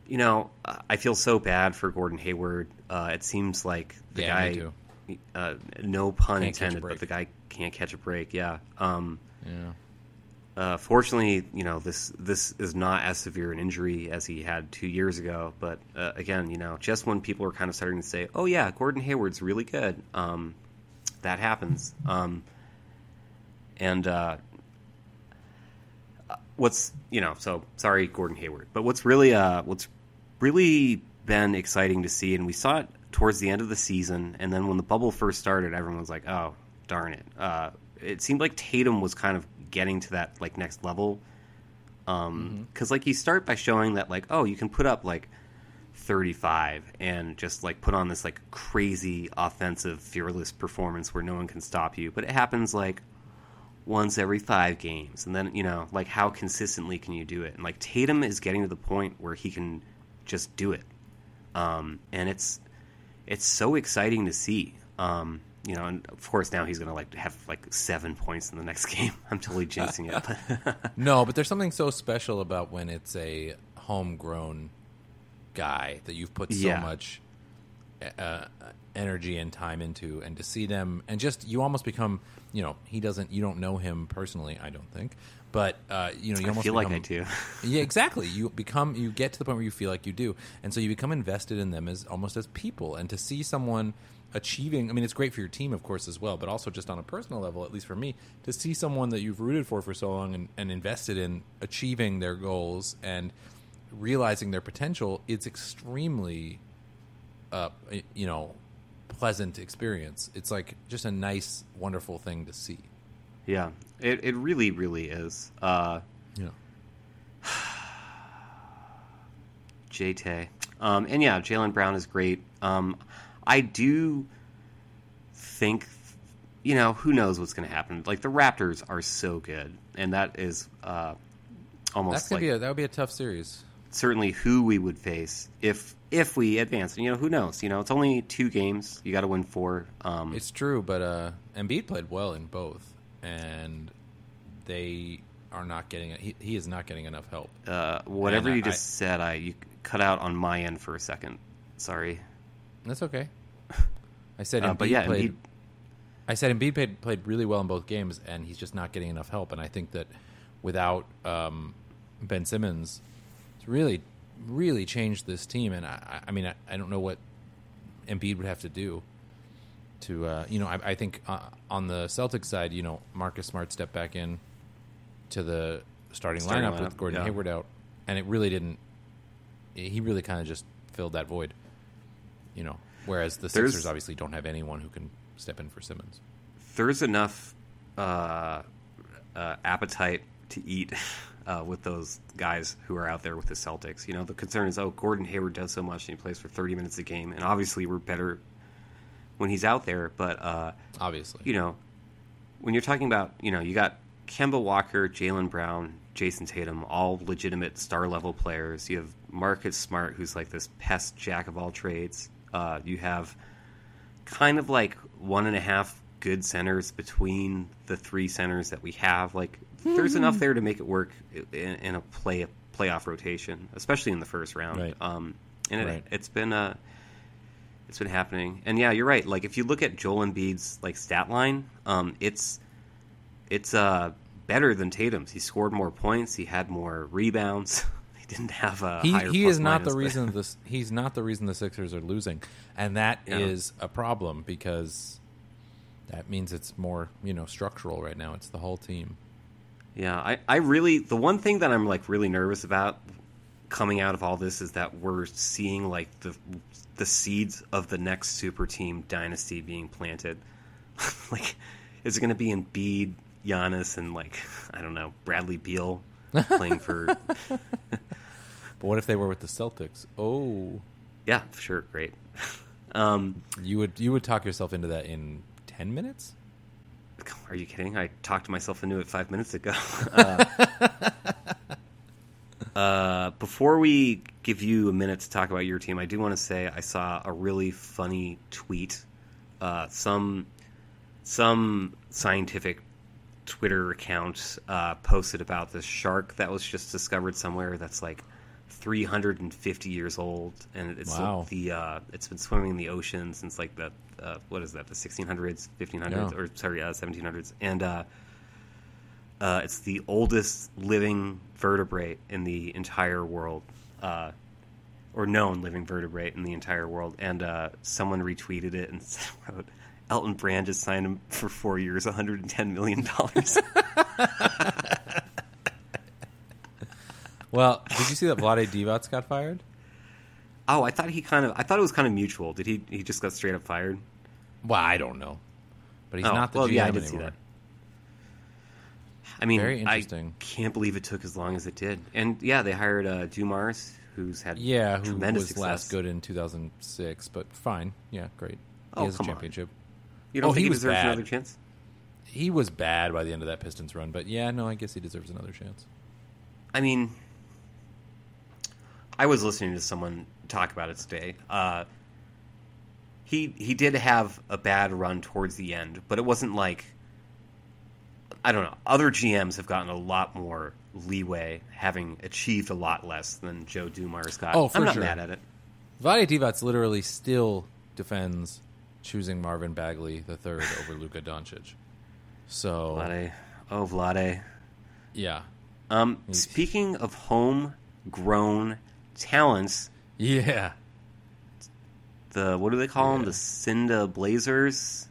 you know, I feel so bad for Gordon Hayward. Uh, it seems like the yeah, guy, uh, no pun can't intended, but the guy can't catch a break. Yeah. Um, yeah. Uh, fortunately, you know, this this is not as severe an injury as he had two years ago. But uh, again, you know, just when people are kind of starting to say, oh, yeah, Gordon Hayward's really good, um, that happens. Um, and uh, what's, you know, so sorry, Gordon Hayward. But what's really uh, what's really been exciting to see, and we saw it towards the end of the season, and then when the bubble first started, everyone was like, oh, darn it. Uh, it seemed like Tatum was kind of getting to that like next level, um because mm-hmm. like you start by showing that like oh you can put up like thirty-five and just like put on this like crazy offensive fearless performance where no one can stop you, but it happens like once every five games, and then you know like how consistently can you do it, and like Tatum is getting to the point where he can just do it, um and it's it's so exciting to see. um You know, and of course now he's going to like have like seven points in the next game. I'm totally jinxing it. No, but there's something so special about when it's a homegrown guy that you've put so yeah. much uh, energy and time into, and to see them, and just, you almost become, you know, he doesn't, you don't know him personally, I don't think, but uh, you know, you almost I feel become, like I do. Yeah, exactly. You become, you get to the point where you feel like you do, and so you become invested in them as almost as people, and to see someone achieving, I mean, it's great for your team, of course, as well, but also just on a personal level, at least for me, to see someone that you've rooted for for so long and, and invested in achieving their goals and realizing their potential, it's extremely, uh, you know, pleasant experience. It's like just a nice, wonderful thing to see. Yeah, it it really, really is. Uh, yeah. J T. Um, and yeah, Jaylen Brown is great. Um, I do think, you know, who knows what's going to happen. Like, the Raptors are so good, and that is uh, almost That's gonna like... Be a, that would be a tough series. Certainly who we would face if if we advance. And, you know, who knows? You know, it's only two games. You got to win four. Um, it's true, but uh, Embiid played well in both, and they are not getting... He, he is not getting enough help. Uh, whatever and you I, just I, said, I you cut out on my end for a second. Sorry. That's okay. I said, uh, Embiid yeah, played. Embiid... I said Embiid played, played really well in both games, and he's just not getting enough help. And I think that without um, Ben Simmons, it's really, really changed this team. And I, I mean, I, I don't know what Embiid would have to do to, uh, you know, I, I think uh, on the Celtics side, you know, Marcus Smart stepped back in to the starting, starting lineup, lineup with Gordon yeah. Hayward out, and it really didn't. He really kind of just filled that void. You know, whereas the Sixers there's, obviously don't have anyone who can step in for Simmons. There's enough uh, uh, appetite to eat uh, with those guys who are out there with the Celtics. You know, the concern is, oh, Gordon Hayward does so much and he plays for thirty minutes a game, and obviously we're better when he's out there. But uh, obviously, you know, when you're talking about, you know, you got Kemba Walker, Jaylen Brown, Jason Tatum, all legitimate star level players. You have Marcus Smart, who's like this pest jack of all trades. Uh, you have kind of like one and a half good centers between the three centers that we have. Like, mm-hmm. there's enough there to make it work in, in a play playoff rotation, especially in the first round. Right. Um, and right. it, it's been uh, it's been happening. And yeah, you're right. Like, if you look at Joel Embiid's like stat line, um, it's it's uh, better than Tatum's. He scored more points. He had more rebounds. Didn't have a he, he is not minus, the reason this he's not the reason the Sixers are losing, and that yeah. is a problem, because that means it's more, you know, structural right now. It's the whole team. Yeah, I, I really the one thing that I'm like really nervous about coming out of all this is that we're seeing like the the seeds of the next super team dynasty being planted. Like, is it going to be Embiid, Giannis, and like, I don't know, Bradley Beal playing for? But what if they were with the Celtics? Oh, yeah, sure, great. Um, you would you would talk yourself into that in ten minutes? Are you kidding? I talked myself into it five minutes ago. Uh, uh, before we give you a minute to talk about your team, I do want to say I saw a really funny tweet. Uh, some some scientific Twitter account uh, posted about this shark that was just discovered somewhere that's like three hundred fifty years old, and it's wow. the uh, it's been swimming in the ocean since like the uh, what is that the sixteen hundreds, fifteen hundreds, yeah. or sorry, uh, seventeen hundreds, and uh, uh, it's the oldest living vertebrate in the entire world, uh, or known living vertebrate in the entire world, and uh, someone retweeted it and wrote, Elton Brand just signed him for four years, one hundred ten million dollars. Well, did you see that Vlade Divac got fired? Oh, I thought he kind of, I thought it was kind of mutual. Did he, he just got straight up fired? Well, I don't know. But he's oh, not the well, G M yeah, I did anymore. See that. I mean, Very interesting. I can't believe it took as long as it did. And yeah, they hired uh, Dumars, who's had yeah, tremendous who was success. Last good in two thousand six, but fine. Yeah, great. He oh, has come a championship. On. You don't oh, think he, he deserves bad. another chance? He was bad by the end of that Pistons run, but yeah, no, I guess he deserves another chance. I mean, I was listening to someone talk about it today. Uh, he he did have a bad run towards the end, but it wasn't like, I don't know, other G Ms have gotten a lot more leeway, having achieved a lot less than Joe Dumars got. Oh, for I'm not sure. mad at it. Vlade Divac's literally still defends choosing Marvin Bagley the third over Luka Doncic. So Vlade. Oh, Vlade. Yeah. Um, he, speaking of homegrown talents. Yeah. The what do they call yeah. them? The Cinda Blazers?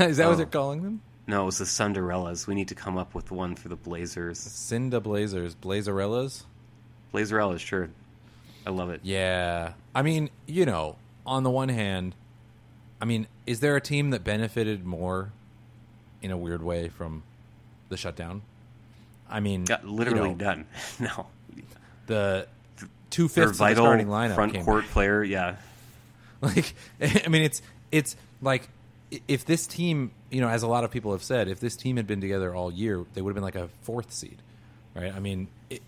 Is that oh. what they're calling them? No, it was the Cinderellas. We need to come up with one for the Blazers. Cinda Blazers. Blazerellas? Blazerellas, sure. I love it. Yeah. I mean, you know, on the one hand, I mean, is there a team that benefited more in a weird way from the shutdown? I mean, got literally you know, done. No. The two-fifths of the starting lineup. Front court by. player, yeah. Like, I mean, it's it's like if this team, you know, as a lot of people have said, if this team had been together all year, they would have been like a fourth seed, right? I mean, it,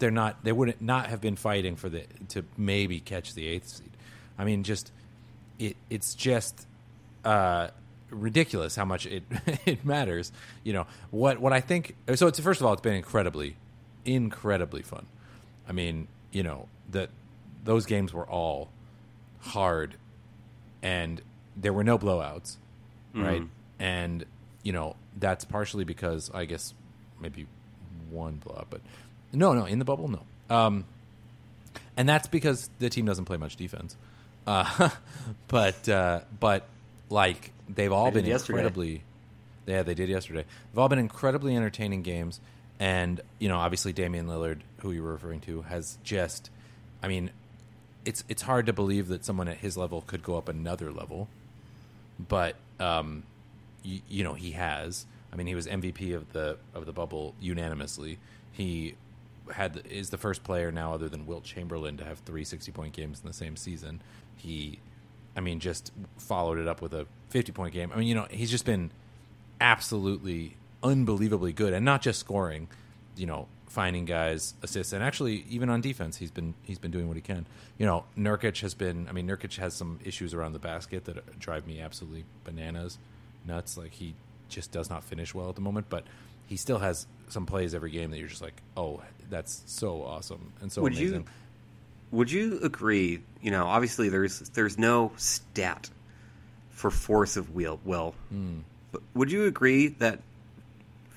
they're not. They wouldn't not have been fighting for the to maybe catch the eighth seed. I mean, just it. It's just uh, ridiculous how much it it matters. You know what? What I think. So it's first of all, it's been incredibly, incredibly fun. I mean, you know that those games were all hard and there were no blowouts, right? Mm. And you know that's partially because I guess maybe one blowout, but no no in the bubble no um and that's because the team doesn't play much defense, uh but uh but like they've all they been incredibly yesterday. yeah they did yesterday they've all been incredibly entertaining games. And you know obviously Damian Lillard, who you were referring to, has just I mean It's it's hard to believe that someone at his level could go up another level, but um, y- you know he has. I mean, he was M V P of the of the bubble unanimously. He had the, is the first player now, other than Wilt Chamberlain, to have three sixty-point games in the same season. He, I mean, just followed it up with a fifty-point game. I mean, you know, he's just been absolutely unbelievably good, and not just scoring, you know. Finding guys assists, and actually even on defense he's been he's been doing what he can. You know, Nurkic has been I mean Nurkic has some issues around the basket that drive me absolutely bananas nuts. Like he just does not finish well at the moment, but he still has some plays every game that you're just like, "Oh, that's so awesome." And so would amazing. You would you agree, you know, obviously there's there's no stat for force of will, will. Mm. But would you agree that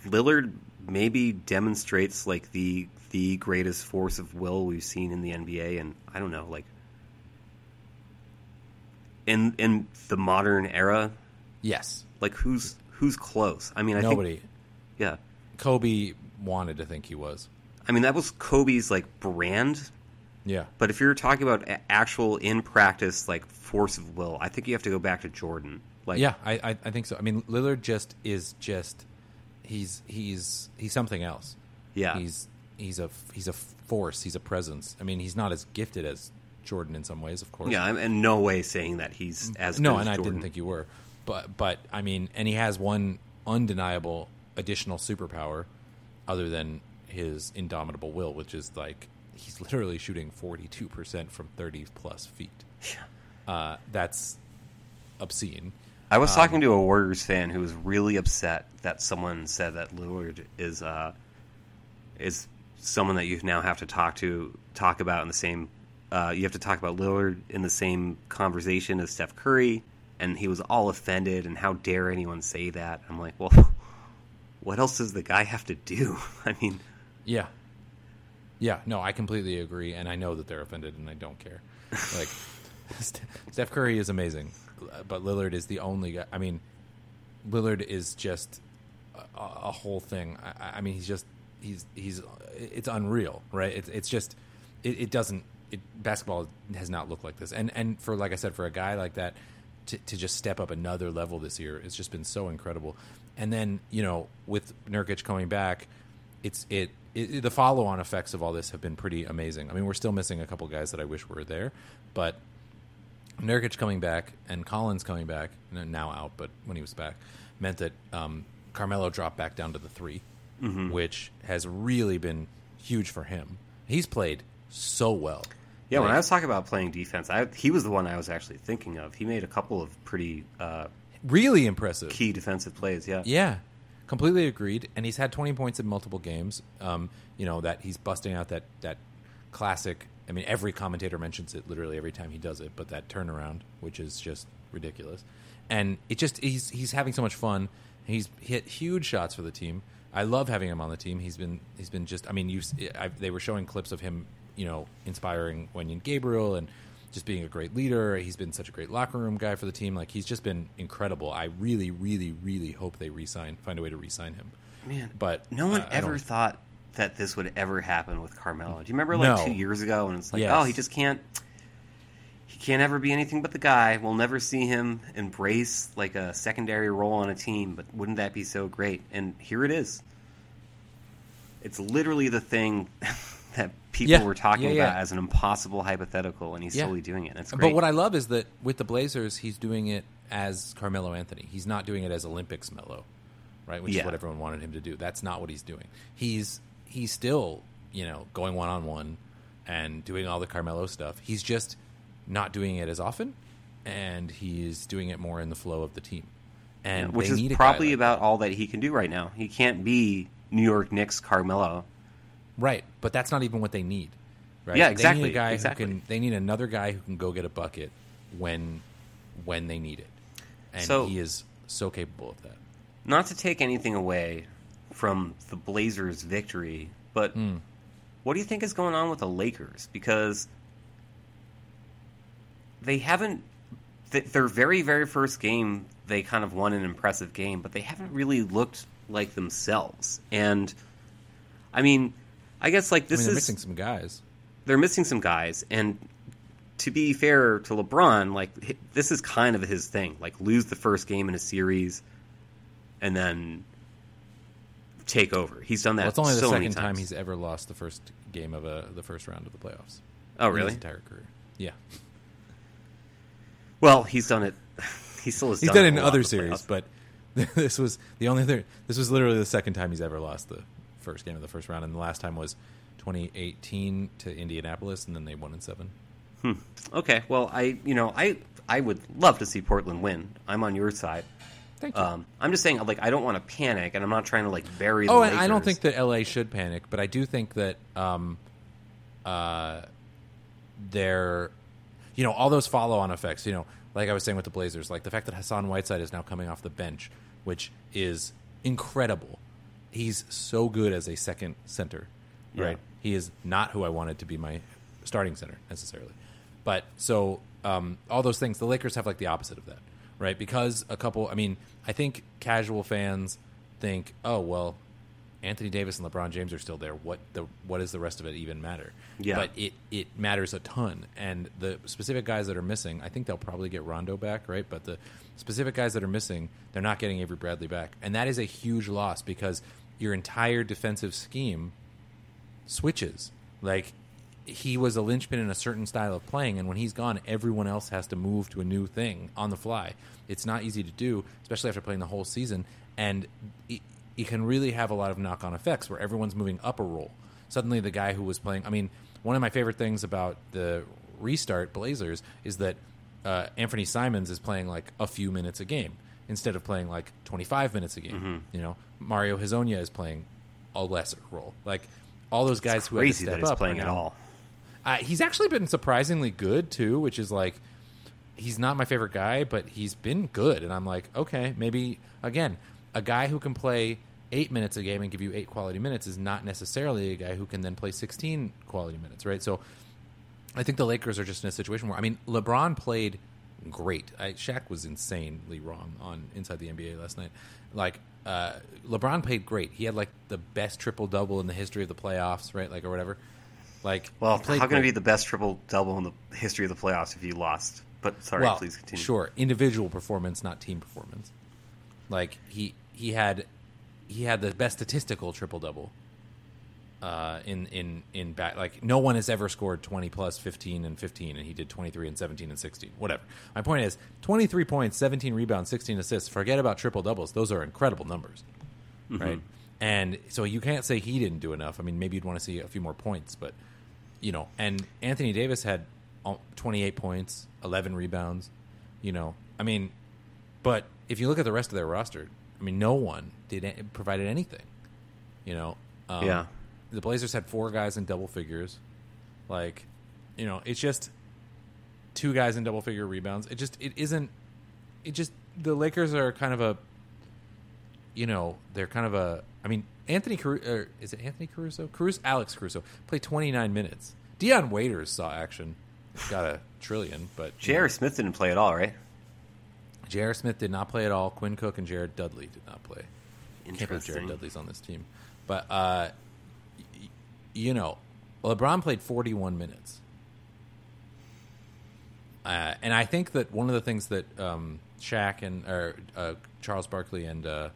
Lillard maybe demonstrates like the the greatest force of will we've seen in the N B A, and I don't know, like in in the modern era? Yes. Like who's who's close? I mean, I nobody. Think, yeah. Kobe wanted to think he was. I mean, that was Kobe's like brand. Yeah. But if you're talking about actual in practice like force of will, I think you have to go back to Jordan. Like, yeah, I I, I think so. I mean, Lillard just is just. He's he's he's something else. Yeah, he's he's a he's a force. He's a presence. I mean, he's not as gifted as Jordan in some ways, of course. Yeah, I'm in no way saying that he's as no, good as Jordan. No, and I didn't think you were. But but I mean, and he has one undeniable additional superpower, other than his indomitable will, which is like he's literally shooting forty-two percent from thirty plus feet. Yeah, uh, that's obscene. I was talking um, to a Warriors fan who was really upset that someone said that Lillard is uh, is someone that you now have to talk to talk about in the same. Uh, you have to talk about Lillard in the same conversation as Steph Curry, and he was all offended. And how dare anyone say that? I'm like, well, what else does the guy have to do? I mean, yeah, yeah, no, I completely agree, and I know that they're offended, and I don't care. Like, Steph Curry is amazing. But Lillard is the only guy. I mean, Lillard is just a, a whole thing. I, I mean, he's just he's he's it's unreal, right? It's it's just it, it doesn't. It, basketball has not looked like this, and and for like I said, for a guy like that to to just step up another level this year, it's just been so incredible. And then you know, with Nurkic coming back, it's it, it the follow on effects of all this have been pretty amazing. I mean, we're still missing a couple guys that I wish were there, but. Nurkic coming back and Collins coming back, now out, but when he was back, meant that um, Carmelo dropped back down to the three, mm-hmm. which has really been huge for him. He's played so well. Yeah, like, when I was talking about playing defense, I, he was the one I was actually thinking of. He made a couple of pretty... Uh, really impressive. Key defensive plays, yeah. Yeah, completely agreed. And he's had twenty points in multiple games. Um, you know, that he's busting out that, that classic... I mean, every commentator mentions it literally every time he does it, but that turnaround, which is just ridiculous. And it just he's he's having so much fun. He's hit huge shots for the team. I love having him on the team. He's been he's been just I mean, you they were showing clips of him, you know, inspiring Wenyen Gabriel and just being a great leader. He's been such a great locker room guy for the team. Like, he's just been incredible. I really, really, really hope they re-sign, find a way to re-sign him. Man, but no one uh, ever thought that this would ever happen with Carmelo. Do you remember like no. two years ago when it's like, yes. oh, he just can't, he can't ever be anything but the guy. We'll never see him embrace like a secondary role on a team, but wouldn't that be so great? And here it is. It's literally the thing that people yeah. were talking yeah, yeah. about as an impossible hypothetical, and he's yeah. slowly doing it. That's great. But what I love is that with the Blazers, he's doing it as Carmelo Anthony. He's not doing it as Olympics Melo, right? Which yeah. is what everyone wanted him to do. That's not what he's doing. He's he's still, you know, going one on one and doing all the Carmelo stuff. He's just not doing it as often, and he's doing it more in the flow of the team. And yeah, which is probably like about that. all that he can do right now. He can't be New York Knicks Carmelo. Right, but that's not even what they need, right? Yeah, exactly. They need a guy exactly. who can, they need another guy who can go get a bucket when when they need it, and so, he is so capable of that. Not to take anything away from the Blazers' victory, but mm. what do you think is going on with the Lakers? Because they haven't th- their very, very first game, they kind of won an impressive game, but they haven't really looked like themselves. And, I mean... I guess like this I mean, they're is missing some guys. They're missing some guys, and to be fair to LeBron, like this is kind of his thing. Like lose the first game in a series, and then take over. He's done that. Well, it's only so the second time he's ever lost the first game of a the first round of the playoffs. Oh, really? In his entire career. Yeah. Well, he's done it. He still has. He's done, done it in other series, playoffs. But this was the only other. This was literally the second time he's ever lost the first game of the first round, and the last time was twenty eighteen to Indianapolis, and then they won in seven. Hmm. Okay, well, I you know I I would love to see Portland win. I'm on your side. Thank you. Um, I'm just saying, like, I don't want to panic, and I'm not trying to like bury. The oh, Lakers. And I don't think that L A should panic, but I do think that um, uh, they're, you know, all those follow-on effects. You know, like I was saying with the Blazers, like the fact that Hassan Whiteside is now coming off the bench, which is incredible. He's so good as a second center, right? Yeah. He is not who I wanted to be my starting center necessarily. But so um, all those things, the Lakers have like the opposite of that, right? Because a couple, I mean, I think casual fans think, oh, well, Anthony Davis and LeBron James are still there. What the what does the rest of it even matter? Yeah. But it, it matters a ton. And the specific guys that are missing, I think they'll probably get Rondo back, right? But the specific guys that are missing, they're not getting Avery Bradley back. And that is a huge loss because your entire defensive scheme switches. Like, he was a linchpin in a certain style of playing, and when he's gone, everyone else has to move to a new thing on the fly. It's not easy to do, especially after playing the whole season, and it, it can really have a lot of knock-on effects where everyone's moving up a role. Suddenly the guy who was playing... I mean, one of my favorite things about the restart Blazers is that uh, Anthony Simons is playing, like, a few minutes a game instead of playing, like, twenty-five minutes a game, mm-hmm. you know? Mario Hezonja is playing a lesser role. Like, all those guys it's who crazy have to step that he's up playing at all. Uh, he's actually been surprisingly good, too, which is like, he's not my favorite guy, but he's been good. And I'm like, okay, maybe, again, a guy who can play eight minutes a game and give you eight quality minutes is not necessarily a guy who can then play sixteen quality minutes, right? So I think the Lakers are just in a situation where, I mean, LeBron played great. I, Shaq was insanely wrong on Inside the N B A last night. Like, Uh, LeBron played great. He had like the best triple double in the history of the playoffs, right? Like or whatever. Like, well, how can it be the best triple double in the history of the playoffs if you lost? But sorry, well, please continue. Sure, individual performance, not team performance. Like he he had he had the best statistical triple double. Uh, in in in back, like no one has ever scored twenty plus, fifteen and fifteen, and he did twenty three and seventeen and sixteen. Whatever. My point is twenty three points, seventeen rebounds, sixteen assists. Forget about triple doubles; those are incredible numbers, mm-hmm. right? And so you can't say he didn't do enough. I mean, maybe you'd want to see a few more points, but you know. And Anthony Davis had twenty eight points, eleven rebounds. You know, I mean, but if you look at the rest of their roster, I mean, no one did provided anything. You know, um, yeah. The Blazers had four guys in double figures. Like, you know, it's just two guys in double figure rebounds. It just, it isn't it just the Lakers are kind of a, you know, they're kind of a. I mean, Anthony Caruso, is it Anthony Caruso? Caruso, Alex Caruso played twenty-nine minutes. Deion Waiters saw action, got a trillion, but J R. Know. Smith didn't play at all, right? J R. Smith did not play at all. Quinn Cook and Jared Dudley did not play. Interesting. Can't believe Jared Dudley's on this team, but uh, y- you know, LeBron played forty-one minutes. Uh, and I think that one of the things that um, Shaq and or uh, Charles Barkley and uh,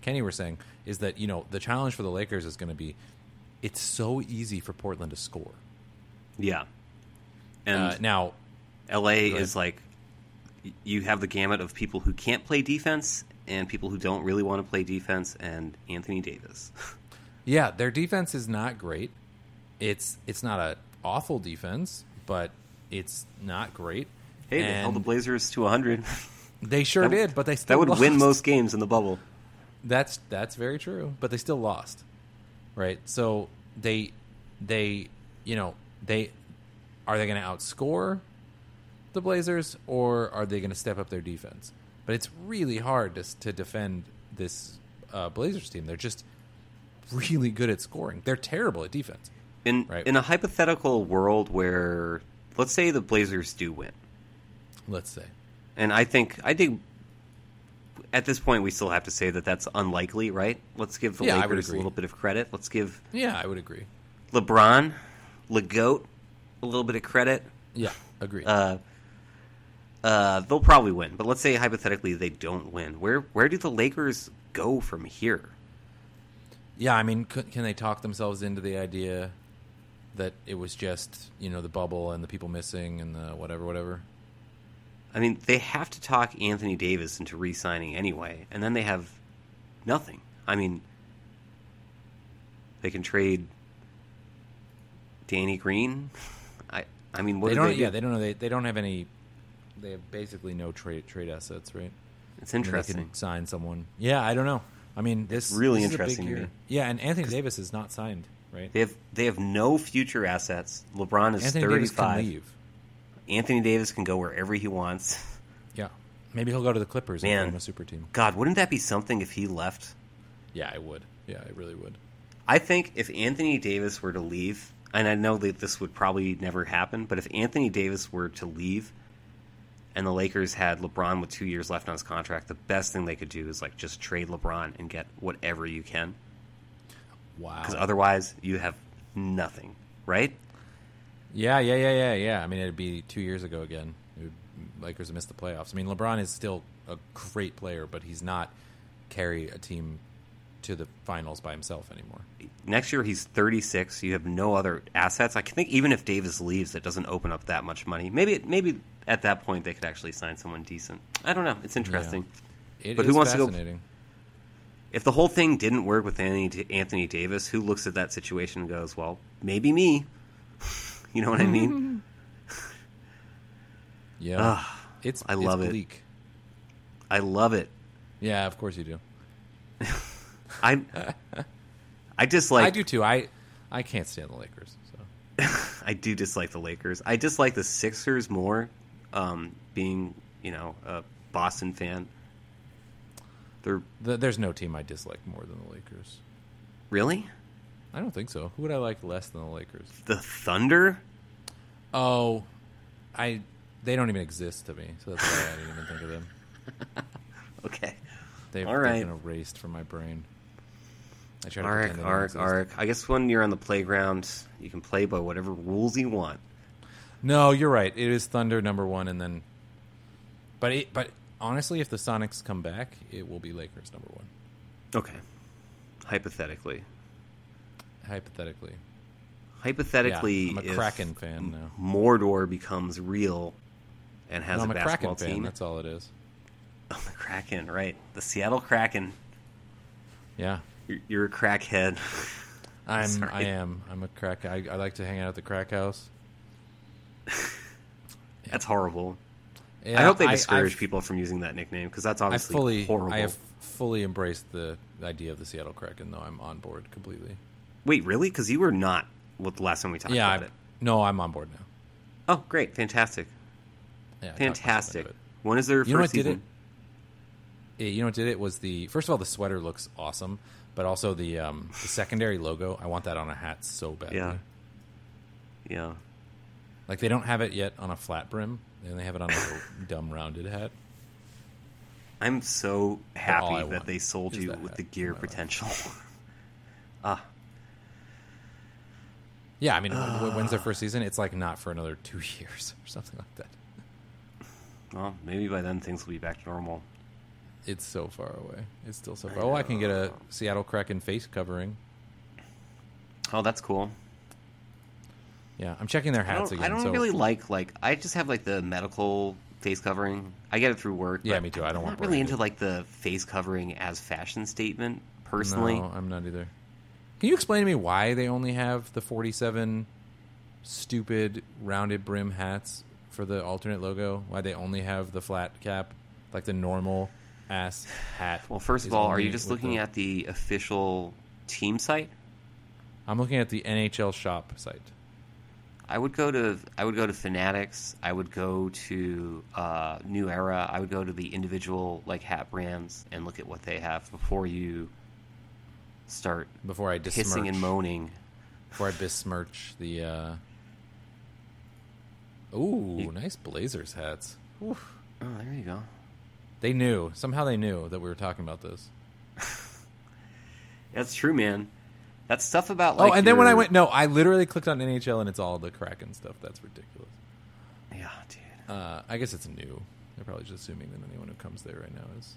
Kenny were saying is that, you know, the challenge for the Lakers is going to be it's so easy for Portland to score. Yeah. And uh, now L A is like you have the gamut of people who can't play defense and people who don't really want to play defense and Anthony Davis. Yeah, their defense is not great. It's it's not an awful defense, but it's not great. Hey, and they held the Blazers to one hundred. They sure that, did, but they still That would lost. win most games in the bubble. That's that's very true, but they still lost. Right? So they they, you know, they are they going to outscore the Blazers or are they going to step up their defense? But it's really hard to to defend this uh, Blazers team. They're just really good at scoring. They're terrible at defense. In right. in a hypothetical world where, let's say the Blazers do win. Let's say. And I think, I think at this point we still have to say that that's unlikely, right? Let's give the yeah, Lakers a little bit of credit. Let's give Yeah, I would agree. LeBron, LeGoat, a little bit of credit. Yeah, agreed. Uh, uh, they'll probably win. But let's say hypothetically they don't win. Where where do the Lakers go from here? Yeah, I mean, can, can they talk themselves into the idea that it was just, you know, the bubble and the people missing and the whatever, whatever? I mean, they have to talk Anthony Davis into re-signing anyway, and then they have nothing. I mean, they can trade Danny Green. I I mean, what they do don't, they do? Yeah, they don't know. They, they don't have any. They have basically no trade trade assets, right? It's interesting. I mean, they can sign someone. Yeah, I don't know. I mean, this it's really this interesting. Is a big year. Yeah, and Anthony Davis is not signed. Right. They have they have no future assets. LeBron is Anthony thirty-five. Davis can leave. Anthony Davis can go wherever he wants. Yeah, maybe he'll go to the Clippers and form a super team. God, wouldn't that be something if he left? Yeah, I would. Yeah, I really would. I think if Anthony Davis were to leave, and I know that this would probably never happen, but if Anthony Davis were to leave, and the Lakers had LeBron with two years left on his contract, the best thing they could do is like just trade LeBron and get whatever you can. Wow. Because otherwise, you have nothing, right? Yeah, yeah, yeah, yeah, yeah. I mean, it'd be two years ago again. Would, Lakers missed the playoffs. I mean, LeBron is still a great player, but he's not carry a team to the finals by himself anymore. Next year, he's thirty-six. You have no other assets. I think even if Davis leaves, it doesn't open up that much money. Maybe, maybe at that point, they could actually sign someone decent. I don't know. It's interesting. Yeah. It but is who wants fascinating. To go? If the whole thing didn't work with Anthony Davis, who looks at that situation and goes, well, maybe me. You know what I mean? Yeah. Ugh, it's I love it's bleak. It. I love it. Yeah, of course you do. I I dislike I do too. I, I can't stand the Lakers. So I do dislike the Lakers. I dislike the Sixers more, um, being, you know, a Boston fan. They're, There's no team I dislike more than the Lakers. Really? I don't think so. Who would I like less than the Lakers? The Thunder? Oh, I they don't even exist to me, so that's why I didn't even think of them. Okay. They've, All right. They've been erased from my brain. I try to Arik, Arik, Arik. I guess when you're on the playground, you can play by whatever rules you want. No, you're right. It is Thunder number one, and then... But it... But, honestly, if the Sonics come back, it will be Lakers number one. Okay. Hypothetically. Hypothetically. Hypothetically, yeah, I'm a Kraken fan now. Mordor becomes real and has no, a, a basketball Kraken team. Fan, that's all it is. Oh, the Kraken, right. The Seattle Kraken. Yeah. You're, you're a crackhead. I'm, Sorry. I am. I'm a crack. I, I like to hang out at the crack house. That's horrible. Yeah, I hope they discourage I, people from using that nickname because that's obviously I fully, horrible. I have fully embraced the idea of the Seattle Kraken, though I'm on board completely. Wait, really? Because you were not with the last time we talked yeah, about I, it. No, I'm on board now. Oh, great. Fantastic. Yeah, Fantastic. When is their you first know what season? Did it? you know what did it was the first of all the sweater looks awesome, but also the um, the secondary logo. I want that on a hat so badly. Yeah. Yeah. Like they don't have it yet on a flat brim, and they have it on a dumb rounded hat. I'm so happy that they sold you with the gear potential. Ah. uh. Yeah, I mean, uh, when's their first season? It's like not for another two years or something like that. Well, maybe by then things will be back to normal. It's so far away. It's still so far. I oh, I can get a Seattle Kraken face covering. Oh, that's cool. Yeah, I'm checking their hats I again. I don't so. really like, like, I just have, like, the medical face covering. I get it through work. Yeah, me too. I don't I'm want not really into, like, the face covering as fashion statement, personally. No, I'm not either. Can you explain to me why they only have the forty-seven stupid rounded brim hats for the alternate logo? Why they only have the flat cap, like the normal ass hat? Well, first of all, are you just looking the... at the official team site? I'm looking at the N H L shop site. I would go to I would go to Fanatics. I would go to uh, New Era. I would go to the individual like hat brands and look at what they have before you start before I hissing and moaning. Before I besmirch the. Uh... Ooh, you... nice Blazers hats. Oof. Oh, there you go. They knew somehow. They knew that we were talking about this. That's true, man. That stuff about like oh, and your... then when I went no, I literally clicked on N H L and it's all the Kraken stuff. That's ridiculous. Yeah, dude. Uh, I guess it's new. They're probably just assuming that anyone who comes there right now is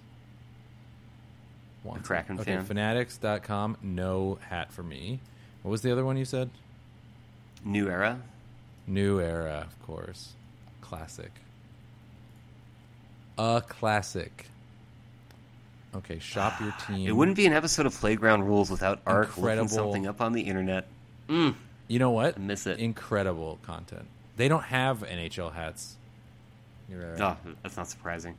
wants a Kraken fan. Okay, fanatics dot com. No hat for me. What was the other one you said? New Era. New Era, of course. Classic. A classic. Okay, shop your team. It wouldn't be an episode of Playground Rules without Arik looking something up on the internet. Mm. You know what? I miss it. Incredible content. They don't have N H L hats. You're right. No, that's not surprising.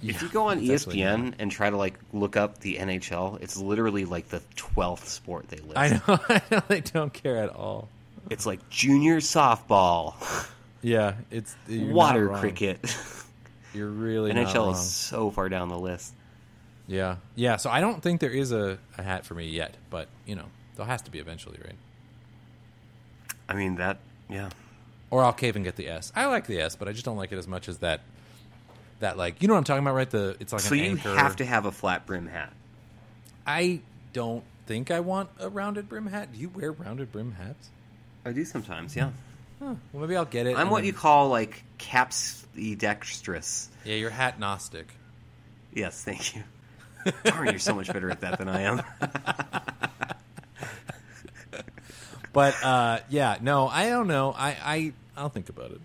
Yeah, if you go on E S P N and try to like look up the N H L, it's literally like the twelfth sport they list. I know. I know. They don't care at all. It's like junior softball. Yeah, it's water cricket. You're really N H L not wrong. Is so far down the list. Yeah. Yeah, so I don't think there is a, a hat for me yet, but, you know, there has to be eventually, right? I mean, that, yeah. Or I'll cave and get the S. I like the S, but I just don't like it as much as that, that like, you know what I'm talking about, right? The It's like so an anchor. So you have to have a flat brim hat. I don't think I want a rounded brim hat. Do you wear rounded brim hats? I do sometimes, yeah. Huh. Well, maybe I'll get it. I'm what then... you call, like, capsidextrous. Yeah, you're hat gnostic. Yes, thank you. Darn, you're so much better at that than I am. But, uh, yeah, no, I don't know. I, I, I'll think about it.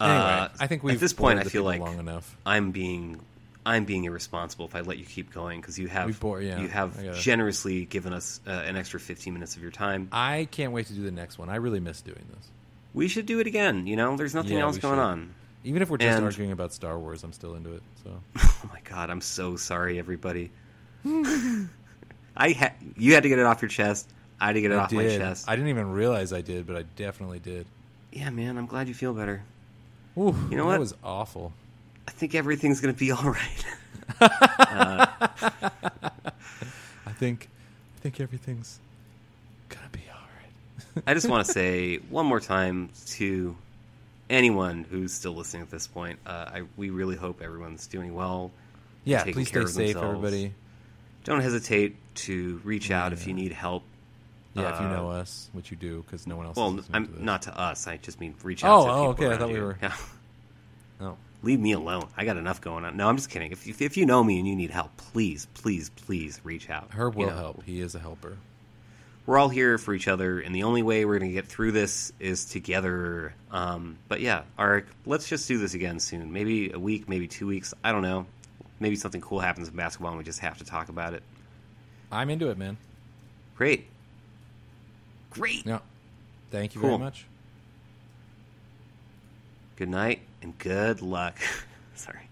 Anyway, uh, I think we've at this point, I feel like long enough. I'm being, I'm being irresponsible if I let you keep going because you have, bore, yeah, you have generously given us uh, an extra fifteen minutes of your time. I can't wait to do the next one. I really miss doing this. We should do it again. You know, there's nothing yeah, else going should. on. Even if we're just and, arguing about Star Wars, I'm still into it. So. Oh my God, I'm so sorry, everybody. I ha- you had to get it off your chest. I had to get it I off did. my chest. I didn't even realize I did, but I definitely did. Yeah, man, I'm glad you feel better. Ooh, you know that what? was awful. I think everything's gonna be all right. uh, I think, I think everything's gonna be all right. I just want to say one more time to. Anyone who's still listening at this point, uh, I, we really hope everyone's doing well. Yeah, please stay safe, everybody. Don't hesitate to reach yeah, out yeah. if you need help. Yeah, uh, if you know us, which you do, because no one else. Well, I'm to not to us. I just mean reach out. Oh, to oh, people okay. I thought you. we were. Yeah. Oh, leave me alone. I got enough going on. No, I'm just kidding. If you, if you know me and you need help, please, please, please reach out. Herb will you know? help. He is a helper. We're all here for each other, and the only way we're going to get through this is together. Um, but yeah, Arik, let's just do this again soon. Maybe a week, maybe two weeks. I don't know. Maybe something cool happens in basketball, and we just have to talk about it. I'm into it, man. Great. Great. Yeah. Thank you cool. very much. Good night, and good luck. Sorry.